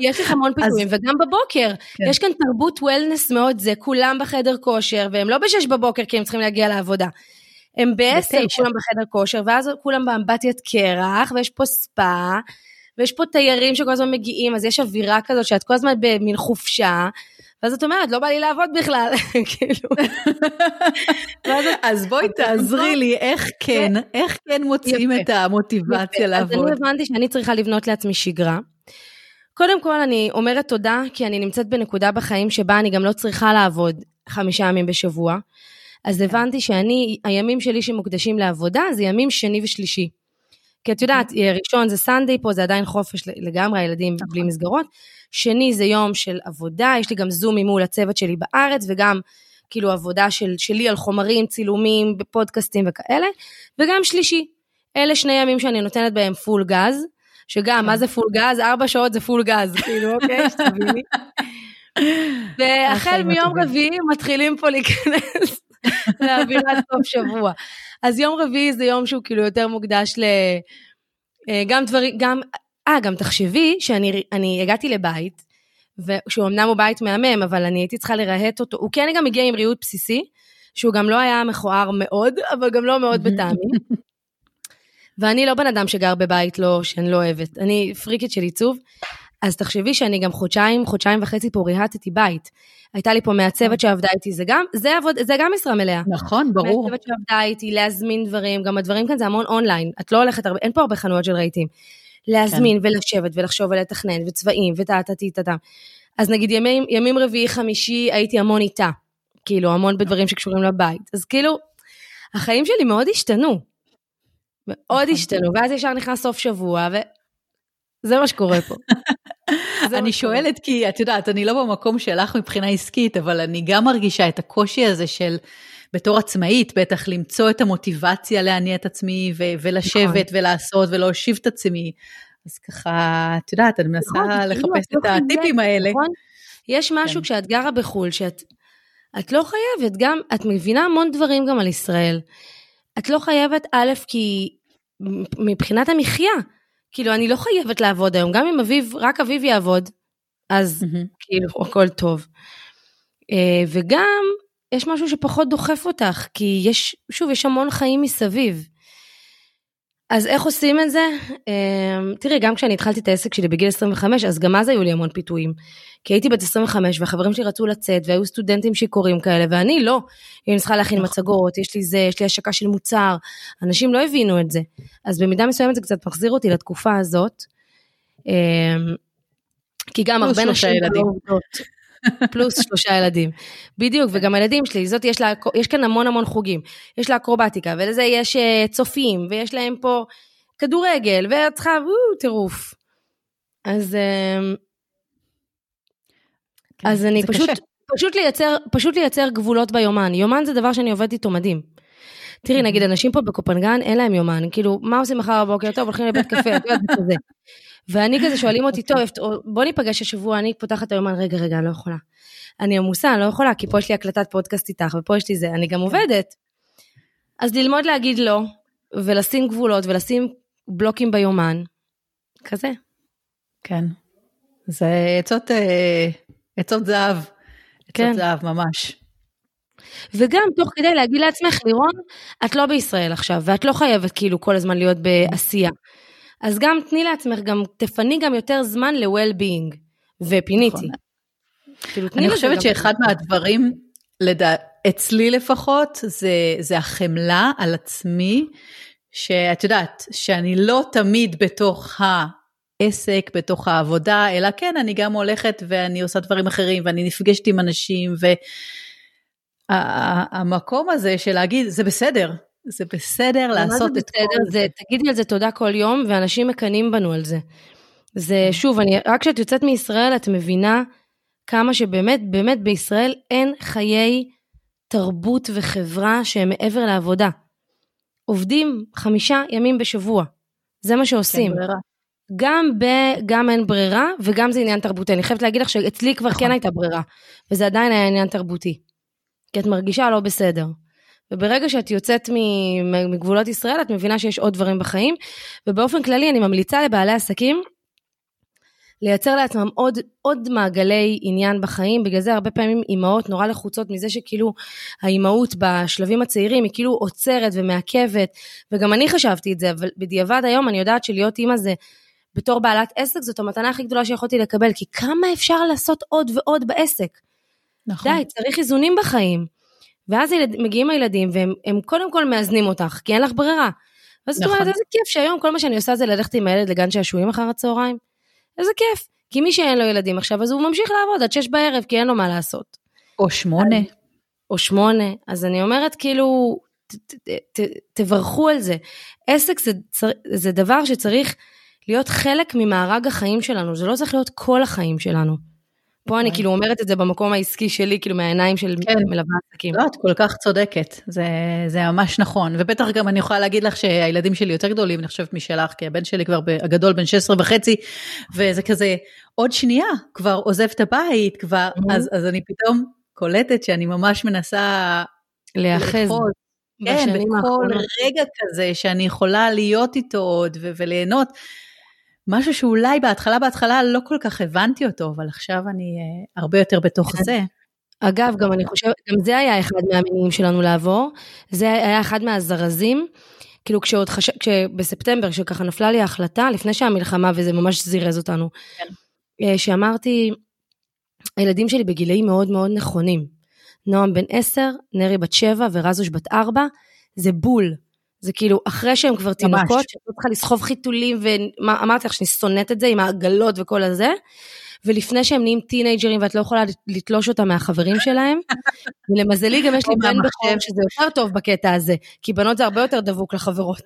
יש לך המון פיתויים, וגם בבוקר, יש כאן תרבות וולנס מאוד זה, כולם בחדר כושר, והם לא בשש בבוקר כי הם צריכים להגיע לעבודה. הם בעשר כולם בחדר כושר, ואז כולם באמבטיית קרח, ויש פה ספה, ויש פה תיירים שכל הזמן מגיעים, אז יש אווירה כזאת שאת כל הזמן במין חופשה, ואז את אומרת, לא בא לי לעבוד בכלל, כאילו. אז בואי תעזרי לי, איך כן, איך כן מוצאים את המוטיבציה לעבוד. אז אני הבנתי שאני צריכה לבנות לעצמי שגרה. קודם כל אני אומרת תודה, כי אני נמצאת בנקודה בחיים שבה אני גם לא צריכה לעבוד חמישה ימים בשבוע, אז הבנתי שאני, הימים שלי שמוקדשים לעבודה, זה ימים שני ושלישי. כי את יודעת, ראשון זה סנדי, פה זה עדיין חופש לגמרי, הילדים בלי מסגרות. שני זה יום של עבודה, יש לי גם זום מול הצוות שלי בארץ, וגם כאילו עבודה של, שלי על חומרים, צילומים, בפודקאסטים וכאלה. וגם שלישי, אלה שני ימים שאני נותנת בהם פול גז, שגם, מה זה פול גז? ארבע שעות זה פול גז, כאילו, אוקיי, שתביני. והחל מיום רביעי מתחילים פה להיכנס לאווירת סוף שבוע. אז יום רביעי זה יום שהוא כאילו יותר מוקדש ל... גם דברים, גם... אה, גם תחשבי שאני הגעתי לבית, שהוא אמנם הוא בית מהמם, אבל אני הייתי צריכה לרהט אותו, הוא כן גם הגיע עם ריהוט בסיסי, שהוא גם לא היה מכוער מאוד, אבל גם לא מאוד בטעמי, ואני לא בן אדם שגר בבית, לא, שאני לא אוהבת, אני פריקית של עיצוב, אז תחשבי שאני גם חודשיים, חודשיים וחצי פה ריהטתי בית, הייתה לי פה מעצבת שעבדה איתי, זה גם, זה עבוד, זה גם משרה מלאה. נכון, ברור. מעצבת שעבדה איתי, להזמין דברים, גם הדברים כאן זה המון אונליין, את לא הולכת הרבה, אין פה הרבה חנויות של רהיטים, להזמין ולשבת ולחשוב ולתכנן וצבעים ותעתתי תתם. אז נגיד ימים, ימים רביעי חמישי הייתי המון איתה, כאילו המון בדברים שקשורים לבית, אז כאילו החיים שלי מאוד השתנו, מאוד השתנו, ואז ישר נכנס סוף שבוע וזה מה שקורה פה. אני שואלת כי את יודעת, אני לא במקום שלך מבחינה עסקית, אבל אני גם מרגישה את הקושי הזה של בתור עצמאית, בטח למצוא את המוטיבציה להניע את עצמי, ו- ולשבת ולעשות ולהושיב את עצמי, אז ככה, את יודעת, אני מנסה לחפש את הטיפים האלה. יש משהו כשאת גרה בחול, שאת לא חייבת, גם, את מבינה המון דברים גם על ישראל, את לא חייבת, א', כי מבחינת המחיה, כאילו אני לא חייבת לעבוד היום, גם אם אביב, רק אביב יעבוד, אז כאילו הכל טוב, וגם, יש משהו שפחות דוחף אותך, כי יש, שוב, יש המון חיים מסביב. אז איך עושים את זה? תראי, גם כשאני התחלתי את העסק שלי בגיל עשרים וחמש, אז גם אז היו לי המון פיתויים. כי הייתי בת עשרים וחמש, והחברים שלי רצו לצאת, והיו סטודנטים שיקורים כאלה, ואני לא. אני צריכה להכין מצגות, יש לי זה, יש לי השקה של מוצר. אנשים לא הבינו את זה. אז במידה מסוימת זה קצת מחזיר אותי לתקופה הזאת. כי גם הרבה נשים לא עובדות. פלוס שלושה ילדים, בדיוק, וגם הילדים שלי, זאת יש לה, יש כאן המון המון חוגים, יש לה אקרובטיקה, ולזה יש צופים, ויש להם פה כדורגל, והצחה, טירוף. אז, אז אני פשוט, פשוט לייצר, פשוט לייצר גבולות ביומן, יומן זה דבר שאני עובדת איתו מדהים. תראי, נגיד, אנשים פה בקופנגן, אין להם יומן, כאילו, מה עושים מחר הבוקר? טוב, הולכים לבית קפה, את יודעת כזה. ואני כזה שואלים אותי, טוב, בוא ניפגש השבוע, אני פותחת היומן, רגע, רגע, אני לא יכולה. אני עמוסה, אני לא יכולה, כי פה יש לי הקלטת פודקאסט איתך, ופה יש לי זה, אני גם עובדת. אז ללמוד להגיד לא, ולשים גבולות, ולשים בלוקים ביומן, כזה. כן. זה עצות, עצות זהב. עצות זהב, ממש. וגם תוך כדי להגיד לעצמך, לירון, את לא בישראל עכשיו, ואת לא חייבת כאילו כל הזמן להיות בעשייה. אז גם תני לעצמך, גם תפני גם יותר זמן ל-well-being, ופיניתי. אני חושבת שאחד מהדברים, אצלי לפחות, זה החמלה על עצמי, שאת יודעת, שאני לא תמיד בתוך ה... עסק בתוך העבודה, אלא כן, אני גם הולכת ואני עושה דברים אחרים, ואני נפגשת עם אנשים, ו... המקום הזה של להגיד, זה בסדר, זה בסדר לעשות את כל זה. תגידי על זה תודה כל יום, ואנשים מקנים בנו על זה. זה שוב, רק כשאת יוצאת מישראל, את מבינה כמה שבאמת, באמת בישראל אין חיי תרבות וחברה שהם מעבר לעבודה. עובדים חמישה ימים בשבוע. זה מה שעושים. גם אין ברירה, וגם זה עניין תרבותי. אני חייבת להגיד לך שאצלי כבר כן הייתה ברירה, וזה עדיין היה עניין תרבותי. כי את מרגישה לא בסדר, וברגע שאת יוצאת מגבולות ישראל, את מבינה שיש עוד דברים בחיים, ובאופן כללי אני ממליצה לבעלי עסקים, לייצר לעצמם עוד, עוד מעגלי עניין בחיים, בגלל זה הרבה פעמים אימהות נורא לחוצות, מזה שכאילו האימהות בשלבים הצעירים, היא כאילו עוצרת ומעכבת, וגם אני חשבתי את זה, אבל בדיעבד היום אני יודעת שלהיות אימא זה, בתור בעלת עסק, זאת המתנה הכי גדולה שיכולתי לקבל, כי כמה אפשר לעשות עוד ועוד בעסק, נכון. די, צריך איזונים בחיים, ואז ילד, מגיעים הילדים, והם הם קודם כל מאזנים אותך, כי אין לך ברירה, ואז נכון. זאת אומרת, איזה כיף שהיום, כל מה שאני עושה זה ללכת עם הילד לגן שעשועים אחר הצהריים, איזה כיף, כי מי שאין לו ילדים עכשיו, אז הוא ממשיך לעבוד עד שש בערב, כי אין לו מה לעשות. או שמונה. אז, או שמונה, אז אני אומרת, כאילו, ת, ת, ת, ת, תברכו על זה, עסק זה, צר, זה דבר שצריך להיות חלק ממארג החיים שלנו, זה לא צריך להיות כל החיים שלנו, פה אני כאילו אומרת את זה במקום העסקי שלי, כאילו מהעיניים של מלווה עסקים. לא, את כל כך צודקת, זה ממש נכון, ובטח גם אני יכולה להגיד לך שהילדים שלי יותר גדולים, אני חושבת משלך, כי הבן שלי כבר הגדול, בן שש עשרה וחצי, וזה כזה, עוד שנייה, כבר עוזב את הבית, כבר, אז אני פתאום קולטת שאני ממש מנסה להיאחז. כן, בכל רגע כזה שאני יכולה להיות איתו עוד וליהנות, משהו שאולי בהתחלה, בהתחלה לא כל כך הבנתי אותו, אבל עכשיו אני אה, הרבה יותר בתוך זה. אגב, גם אני חושבת, גם זה היה אחד מהמניעים שלנו לעבור, זה היה אחד מהזרזים, כאילו כשעוד חשב, כשבספטמבר, שככה נפלה לי ההחלטה, לפני שהמלחמה, וזה ממש זירז אותנו, כן. אה, שאמרתי, הילדים שלי בגילאים מאוד מאוד נכונים, נועם בן עשר, נרי בת שבע, ורזוש בת ארבע, זה בול, זה כאילו, אחרי שהם כבר תינוקות, שאני צריכה לסחוב חיתולים, ואמרתי לך שאני שונאת את זה, עם העגלות וכל הזה, ולפני שהם נהיים טינג'רים, ואת לא יכולה לתלוש אותם מהחברים שלהם, ולמזלי גם יש לי בן בחור, שזה יותר טוב בקטע הזה, כי בנות זה הרבה יותר דבוק לחברות,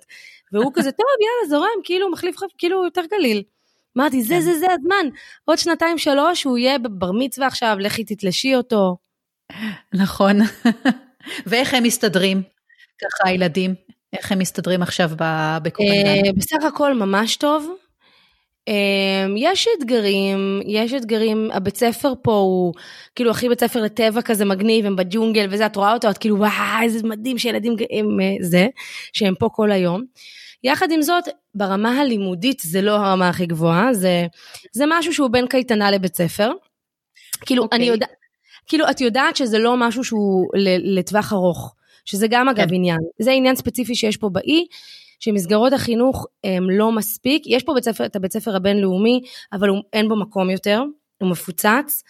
והוא כזה, טוב, יאללה, זורם, כאילו, מחליף, כאילו, יותר גליל. אמרתי, זה, זה, זה הזמן, עוד שנתיים, שלוש, הוא יהיה בבר מצווה עכשיו, לכי תתלשי אותו. נכון. ואיך הם מסתדרים? ככה, ילדים. איך הם מסתדרים עכשיו בקופנהגן? בסך הכל ממש טוב. יש אתגרים, יש אתגרים, הבית ספר פה הוא, כאילו הכי בית ספר לטבע כזה מגניב, הם בג'ונגל וזה, את רואה אותו, את כאילו, וואי, איזה מדהים שילדים הם זה, שהם פה כל היום. יחד עם זאת, ברמה הלימודית זה לא הרמה הכי גבוהה, זה, זה משהו שהוא בין קייטנה לבית ספר. כאילו, אני יודע, כאילו, את יודעת שזה לא משהו שהוא לטווח ארוך. שזה גם אגב עניין, זה עניין ספציפי שיש פה באי, שמסגרות החינוך הם לא מספיק, יש פה את הבית ספר הבינלאומי, אבל אין בו מקום יותר, הוא מפוצץ,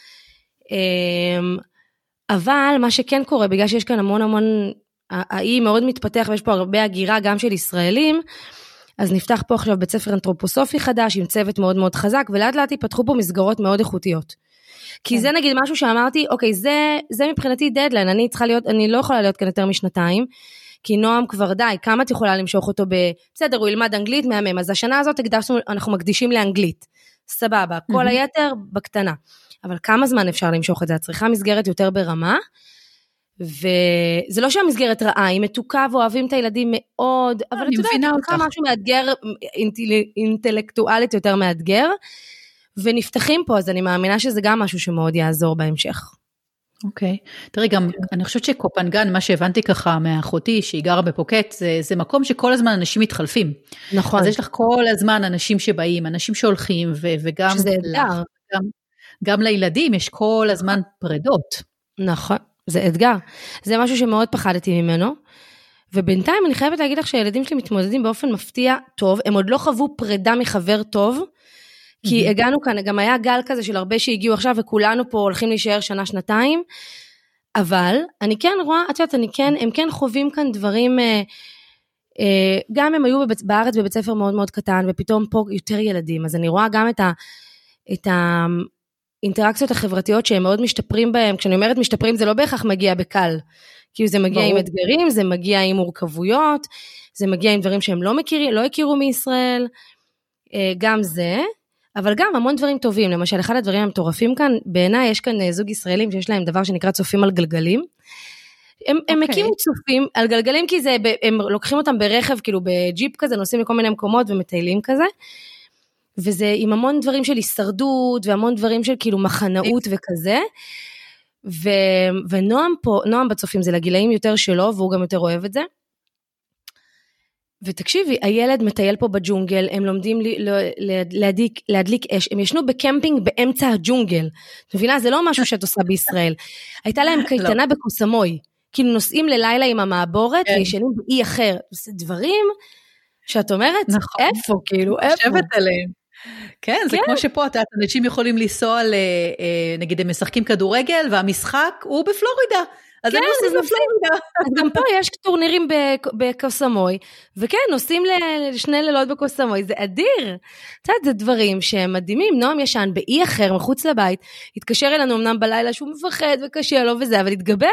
אבל מה שכן קורה, בגלל שיש כאן המון המון, האי מאוד מתפתח, ויש פה הרבה הגירה גם של ישראלים, אז נפתח פה עכשיו בית ספר אנתרופוסופי חדש, עם צוות מאוד מאוד חזק, ולאט לאט יפתחו פה מסגרות מאוד איכותיות. כי זה נגיד משהו שאמרתי, אוקיי, זה, זה מבחינתי דדליין, אני צריכה להיות, אני לא יכולה להיות כאן יותר משנתיים, כי נועם כבר די, כמה את יכולה למשוך אותו בסדר, הוא ילמד אנגלית מהמם, אז השנה הזאת הקדשנו, אנחנו מקדישים לאנגלית, סבבה, כל היתר בקטנה, אבל כמה זמן אפשר למשוך את זה? צריכה מסגרת יותר ברמה, וזה לא שהמסגרת רעה, היא מתוקה ואוהבים את הילדים מאוד, אבל את יודעת, כמה משהו מאתגר, אינטלקטואלית יותר מאתגר, ונפתחים פה, אז אני מאמינה שזה גם משהו שמאוד יעזור בהמשך. אוקיי. תראי, גם אני חושבת שקופנהגן, מה שהבנתי ככה מאחותי, שהיא גרה בפוקט, זה, זה מקום שכל הזמן אנשים מתחלפים. נכון. אז יש לך כל הזמן אנשים שבאים, אנשים שהולכים, ו- וגם לך, גם, גם לילדים יש כל הזמן פרדות. נכון, זה אתגר. זה משהו שמאוד פחדתי ממנו, ובינתיים אני חייבת להגיד לך שהילדים שלי מתמודדים באופן מפתיע טוב, הם עוד לא חוו פרדה מחבר טוב, כי הגענו כאן, גם היה גל כזה של הרבה שהגיעו עכשיו, וכולנו פה הולכים להישאר שנה, שנתיים, אבל אני כן רואה, את יודעת, אני כן, הם כן חווים כאן דברים, גם הם היו בארץ בבית ספר מאוד מאוד קטן, ופתאום פה יותר ילדים, אז אני רואה גם את ה, את האינטראקציות החברתיות שהם מאוד משתפרים בהם, כשאני אומרת משתפרים, זה לא בהכרח מגיע בקל, כי זה מגיע עם אתגרים, זה מגיע עם מורכבויות, זה מגיע עם דברים שהם לא מכירים, לא הכירו מישראל, גם זה. אבל גם המון דברים טובים, למשל, אחד הדברים המטורפים כאן, בעיניי יש כאן זוג ישראלים שיש להם דבר שנקרא צופים על גלגלים, הם, okay. הם הקימו צופים על גלגלים, כי זה, הם לוקחים אותם ברכב, כאילו בג'יפ כזה, נוסעים לכל מיני מקומות ומטיילים כזה, וזה עם המון דברים של הישרדות, והמון דברים של כאילו מחנאות okay. וכזה, ו, ונועם פה, נועם בצופים זה לגילאים יותר שלו, והוא גם יותר אוהב את זה, ותקשיבי, הילד מטייל פה בג'ונגל, הם לומדים להדליק, להדליק אש, הם ישנו בקמפינג באמצע הג'ונגל, את מבינה? זה לא משהו שאת עושה בישראל, הייתה להם קייטנה בקוסמוי, כאילו נוסעים ללילה עם המעבורת, וישנים באי אחר, זה דברים שאת אומרת, איפה, כאילו, איפה? חושבת עליהם. כן, זה כמו שפה, אנשים יכולים לנסוע, נגיד, הם משחקים כדורגל, והמשחק הוא בפלורידה, אז הם עושים בפלורידה. אז גם פה יש טורנירים בקוסמוי, וכן, עושים לשני לילות בקוסמוי, זה אדיר. אתה יודע, זה דברים שהם מדהימים, נועם ישן באי אחר, מחוץ לבית, התקשר אלינו אמנם בלילה שהוא מפחד וקשה לו וזה, אבל התגבר.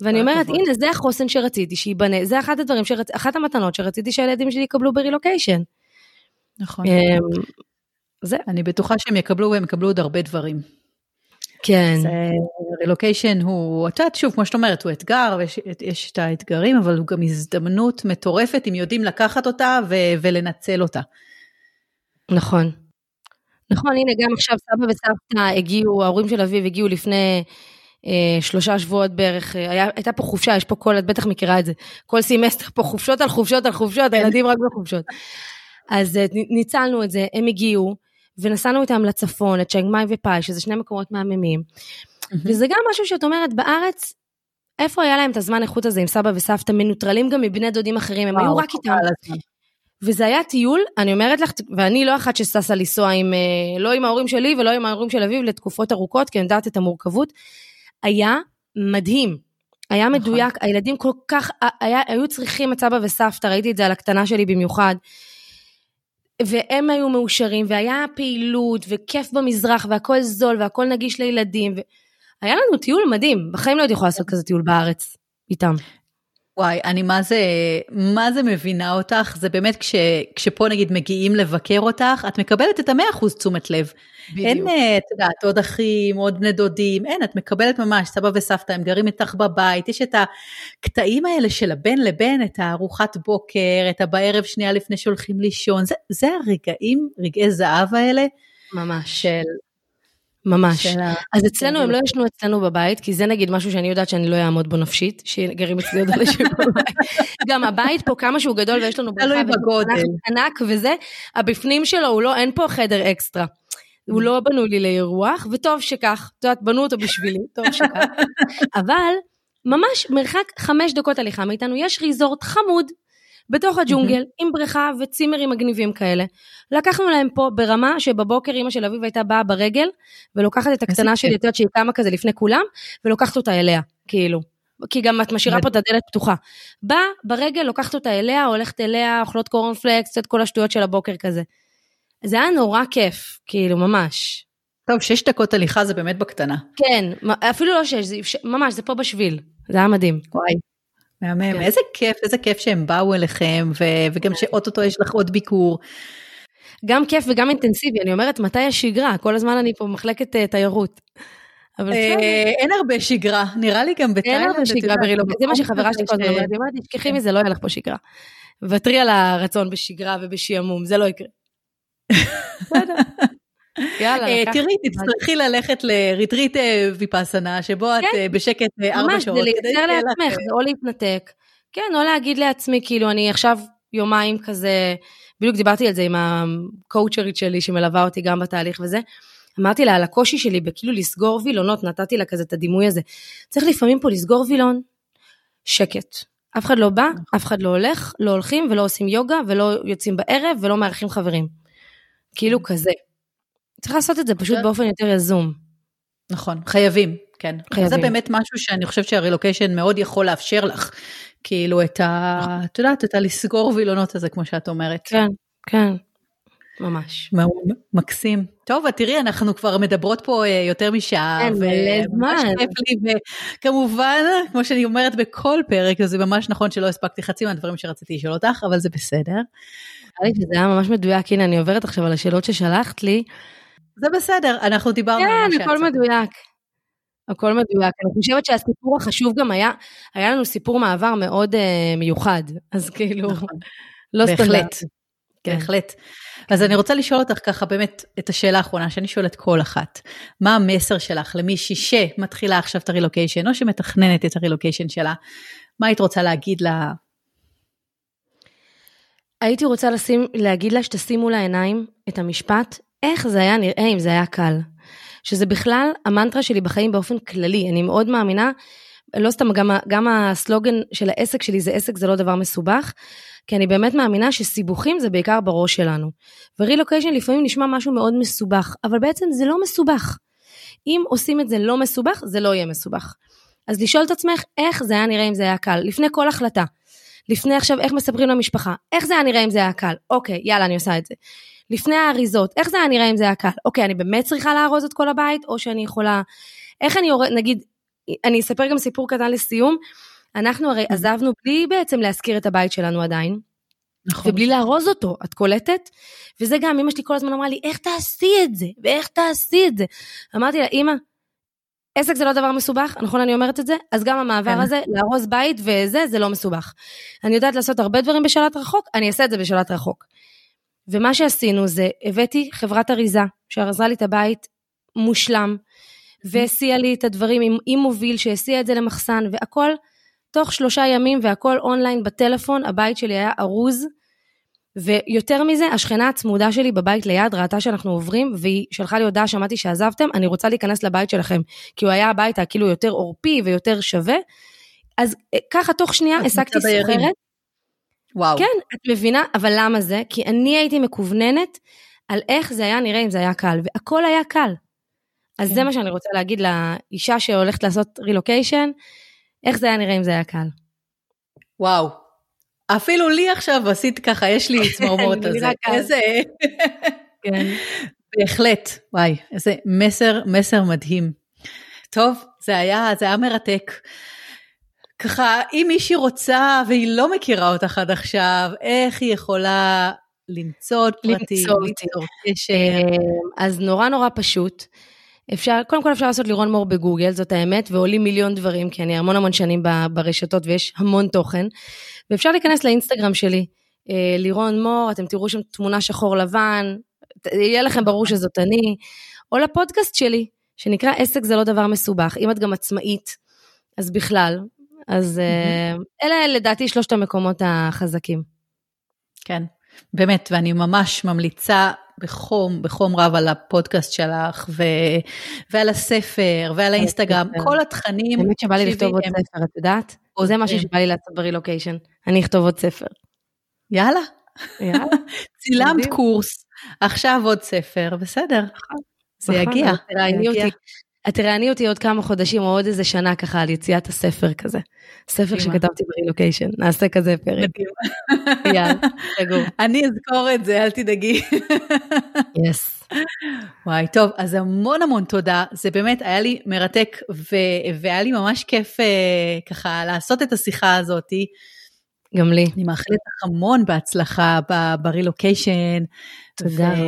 ואני אומרת, הנה, זה החוסן שרציתי שיבנה, זה אחת הדברים, אחת המתנות שרציתי שהילדים שלי יקבלו ברילוקיישן. נכון. אני בטוחה שהם יקבלו, הם יקבלו עוד הרבה דברים. כן. רילוקיישן הוא, אתה שוב, כמו שאת אומרת, הוא אתגר, ויש את האתגרים, אבל הוא גם הזדמנות מטורפת, אם יודעים לקחת אותה ולנצל אותה. נכון. נכון, הנה גם עכשיו סבא וסבתא הגיעו, ההורים של אביב הגיעו לפני אה, שלושה שבועות בערך, היה, הייתה פה חופשה, יש פה כל, את בטח מכירה את זה, כל סימסטר פה חופשות על חופשות על חופשות, הילדים רק בחופשות. אז ניצלנו את זה, הם הגיעו, ונסענו איתם לצפון, לצ'נג מאי ופאי, שזה שני מקומות מהממים, וזה גם משהו שאת אומרת, בארץ, איפה היה להם את הזמן איכות הזה עם סבא וסבתא, מנוטרלים גם מבני דודים אחרים, הם היו רק איתם. וזה היה טיול, אני אומרת לך, ואני לא אחת שססה לנסוע עם, לא עם ההורים שלי ולא עם ההורים של אביב, לתקופות ארוכות, כי אני יודעת את המורכבות, היה מדהים, היה מדויק, הילדים כל כך, היו צריכים את סבא וסבתא, ראיתי את זה על הקטנה שלי במיוחד, והם היו מאושרים, והיה פעילות, וכיף במזרח, והכל זול, והכל נגיש לילדים, היה לנו טיול מדהים, בחיים לא הייתי יכולה לעשות כזה טיול בארץ, איתם. וואי, אני מה זה, מה זה מבינה אותך, זה באמת כש, כשפה נגיד מגיעים לבקר אותך, את מקבלת את המאה אחוז תשומת לב. בדיוק. אין, את יודעת, עוד אחים, עוד בני דודים, אין, את מקבלת ממש, סבא וסבתא, הם גרים איתך בבית, יש את הקטעים האלה של הבן לבן, את הארוחת בוקר, את הבערב שנייה לפני שהולכים לישון, זה, זה הרגעים, רגעי זהב האלה. ממש. של... ממש, אז אצלנו הם לא ישנו אצלנו בבית, כי זה נגיד משהו שאני יודעת שאני לא אעמוד בו נפשית, שגרים אצלי עוד על השם בבית, גם הבית פה כמה שהוא גדול ויש לנו ברכה ענק וזה, הבפנים שלו הוא לא, אין פה חדר אקסטרה, הוא לא בנו לי לאירוח, וטוב שכך, בנו אותו בשבילי, טוב שכך, אבל ממש מרחק חמש דקות הליכה מאיתנו, יש ריזורט חמוד, בתוך הג'ונגל, עם בריכה וצימרים מגניבים כאלה. לקחנו להם פה ברמה שבבוקר אמא של אביב הייתה באה ברגל, ולוקחת את הקטנה שלי, את יודעת שהיא קמה כזה לפני כולם, ולוקחת אותה אליה, כאילו. כי גם את משאירה פה את הדלת פתוחה. באה ברגל, לוקחת אותה אליה, הולכת אליה, אוכלות קורנפלקס, את כל השטויות של הבוקר כזה. זה היה נורא כיף, כאילו, ממש. טוב, שש דקות הליכה זה באמת בקטנה. כן, אפילו לא שש, זה, ממש, זה פה בשביל. זה היה מדהים. וואי. מהמם, איזה כיף, איזה כיף שהם באו אליכם, וגם שאוטוטו יש לך עוד ביקור. גם כיף וגם אינטנסיבי, אני אומרת, מתי יש שגרה? כל הזמן אני פה במחלקת תיירות. אין הרבה שגרה, נראה לי גם בתאילנד. אין הרבה שגרה ברילוקיישן, זה מה שחברה שלי כל הזמן אומרת, היא אומרת, תשכחי מזה, לא יהיה לך פה שגרה. ותרי על הרצון בשגרה ובשעמום, זה לא יקרה. בסדר. תראי, תצטרכי ללכת לריטריט ויפאסנה, שבו את בשקט ארבע שעות. ממש, זה להיצר לעצמך, זה או להתנתק, כן, או להגיד לעצמי, כאילו אני עכשיו יומיים כזה, בדיוק דיברתי על זה עם הקואוצ'רית שלי, שמלווה אותי גם בתהליך וזה, אמרתי לה על הקושי שלי, בכאילו לסגור וילונות, נתתי לה כזה את הדימוי הזה, צריך לפעמים פה לסגור וילון, שקט, אף אחד לא בא, אף אחד לא הולך, לא הולכים ולא עושים יוגה, ולא יוצאים בערב, ולא מארחים חברים, כאילו כזה. צריך לעשות את זה פשוט באופן יותר יזום. נכון, חייבים, כן. חייבים. זה באמת משהו שאני חושבת שהרילוקיישן מאוד יכול לאפשר לך, כאילו את ה... את יודעת, את הלסגור וילונות הזה, כמו שאת אומרת. כן, כן, ממש. מקסים. טוב, תראי, אנחנו כבר מדברות פה יותר משעה. כן, מלא זמן. וכמובן, כמו שאני אומרת בכל פרק, זה ממש נכון שלא הספקתי חצי מהדברים שרציתי לשאול אותך, אבל זה בסדר. זה היה ממש מדויק, הנה, אני עוברת עכשיו על השאלות ששלחת לי, זה בסדר, אנחנו דיברנו. כן, הכל מדויק. הכל מדויק. אני חושבת שהסיפור החשוב גם היה, היה לנו סיפור מעבר מאוד מיוחד, אז כאילו, לא סתם. בהחלט, בהחלט. אז אני רוצה לשאול אותך ככה באמת את השאלה האחרונה, שאני שואלת כל אחת, מה המסר שלך למישהי שמתחילה עכשיו את הרילוקיישן, או שמתכננת את הרילוקיישן שלה, מה היית רוצה להגיד לה? הייתי רוצה להגיד לה שתשימו לעיניים את המשפט, איך זה היה נראה אם זה היה קל, שזה בכלל המנטרה שלי בחיים באופן כללי, אני מאוד מאמינה, לא סתם גם, גם הסלוגן של העסק שלי זה עסק זה לא דבר מסובך, כי אני באמת מאמינה שסיבוכים זה בעיקר בראש שלנו, ורילוקיישן לפעמים נשמע משהו מאוד מסובך, אבל בעצם זה לא מסובך, אם עושים את זה לא מסובך, זה לא יהיה מסובך, אז לשאול את עצמך איך זה היה נראה אם זה היה קל, לפני כל החלטה, לפני עכשיו איך מספרים למשפחה, איך זה היה נראה אם זה היה קל, אוקיי, יאללה אני עושה את זה, לפני האריזות, איך זה היה נראה אם זה היה קל? אוקיי, אני באמת צריכה להרוס את כל הבית, או שאני יכולה, איך אני, נגיד, אני אספר גם סיפור קטן לסיום, אנחנו הרי עזבנו בלי בעצם להזכיר את הבית שלנו עדיין, נכון. ובלי להרוס אותו, את קולטת, וזה גם, אמא שלי כל הזמן אמרה לי, איך תעשי את זה, ואיך תעשי את זה, אמרתי לה, אמא, עסק זה לא דבר מסובך, נכון אני אומרת את זה? אז גם המעבר הזה, להרוס בית וזה, זה לא מסובך. אני יודעת לעשות הרבה דברים בשלט רחוק, אני אעשה את זה בשלט רחוק. ומה שעשינו זה, הבאתי חברת אריזה, שעזרה לי את הבית מושלם, והסיעה לי את הדברים עם, עם מוביל, שהסיעה את זה למחסן, והכל תוך שלושה ימים, והכל אונליין בטלפון, הבית שלי היה ארוז, ויותר מזה, השכנה הצמודה שלי בבית ליד, ראתה שאנחנו עוברים, והיא שלחה לי הודעה, שמעתי שעזבתם, אני רוצה להיכנס לבית שלכם, כי הוא היה הביתה, כאילו יותר אורפי ויותר שווה, אז ככה תוך שנייה, עסקתי סוחרת, וואו. כן, את מבינה, אבל למה זה? כי אני הייתי מקווננת, על איך זה היה נראה אם זה היה קל, והכל היה קל, אז כן. זה מה שאני רוצה להגיד, לאישה שהולכת לעשות רילוקיישן, איך זה היה נראה אם זה היה קל. וואו. אפילו לי עכשיו עשית ככה, יש לי צמרמורת על זה. איזה... בהחלט, וואי, איזה מסר, מסר מדהים. טוב, זה היה, זה היה מרתק. ככה, אם מישהי רוצה והיא לא מכירה אותך עד עכשיו, איך היא יכולה למצוא פרטים, ליצור קשר? אז נורא נורא פשוט. אפשר, קודם כל אפשר לעשות לירון מור בגוגל, זאת האמת, ועולים מיליון דברים, כי אני המון המון שנים ברשתות, ויש המון תוכן, ואפשר להיכנס לאינסטגרם שלי, לירון מור, אתם תראו שם תמונה שחור לבן, יהיה לכם ברור שזאת אני, או לפודקאסט שלי, שנקרא עסק זה לא דבר מסובך, אם את גם עצמאית, אז בכלל, אז אלה לדעתי שלושת המקומות החזקים. כן, באמת, ואני ממש ממליצה, בחום, בחום רב על הפודקאסט שלך, ו... ועל הספר, ועל האינסטגרם, כל התכנים... באמת שבא לי לכתוב עוד ספר, את יודעת? או זה משהו שבא לי לעשות ברילוקיישן, אני אכתוב עוד ספר. יאללה. צילמת קורס, עכשיו עוד ספר, בסדר. זה יגיע. תראייני אותי עוד כמה חודשים, או עוד איזה שנה ככה, על יציאת הספר כזה. ספר שכתבתי ברילוקיישן, נעשה כזה פרק. יאללה, תגור. אני אזכור את זה, אל תדאגי. יס. וואי, טוב, אז המון המון תודה, זה באמת היה לי מרתק, והיה לי ממש כיף ככה לעשות את השיחה הזאת. גם לי. אני מאחלת לך המון בהצלחה ברילוקיישן. תודה רבה.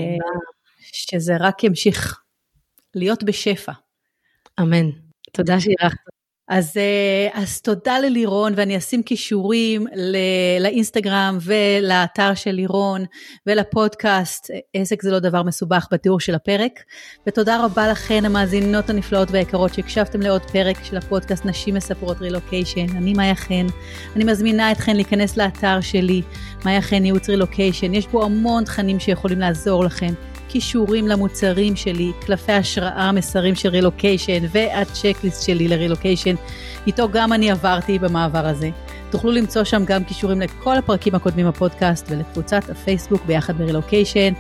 שזה רק ימשיך להיות בשפע. אמן, תודה שאירחת. אז, אז תודה ללירון, ואני אשים קישורים ל- לאינסטגרם ולאתר של לירון ולפודקאסט, עסק זה לא דבר מסובך בתיאור של הפרק, ותודה רבה לכן המאזינות הנפלאות והיקרות שהקשבתם לעוד פרק של הפודקאסט נשים מספרות רילוקיישן, אני מאיה חן, אני מזמינה אתכן להיכנס לאתר שלי, מאיה חן ייעוץ רילוקיישן, יש בו המון תכנים שיכולים לעזור לכם, קישורים למוצרים שלי, קלפי השראה, מסרים של רילוקיישן והצ'קליסט שלי לרילוקיישן, איתו גם אני עברתי במעבר הזה. תוכלו למצוא שם גם קישורים לכל הפרקים הקודמים בפודקאסט ולקבוצת הפייסבוק ביחד ברילוקיישן.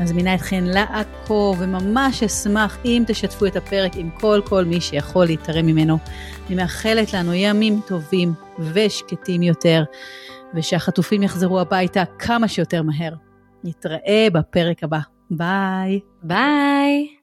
מזמינה אתכן לעקוב וממש אשמח אם תשתפו את הפרק עם כל כל מי שיכול להתרם ממנו. אני מאחלת לנו ימים טובים ושקטים יותר ושהחטופים יחזרו הביתה כמה שיותר מהר. נתראה בפרק הבא. Bye. Bye.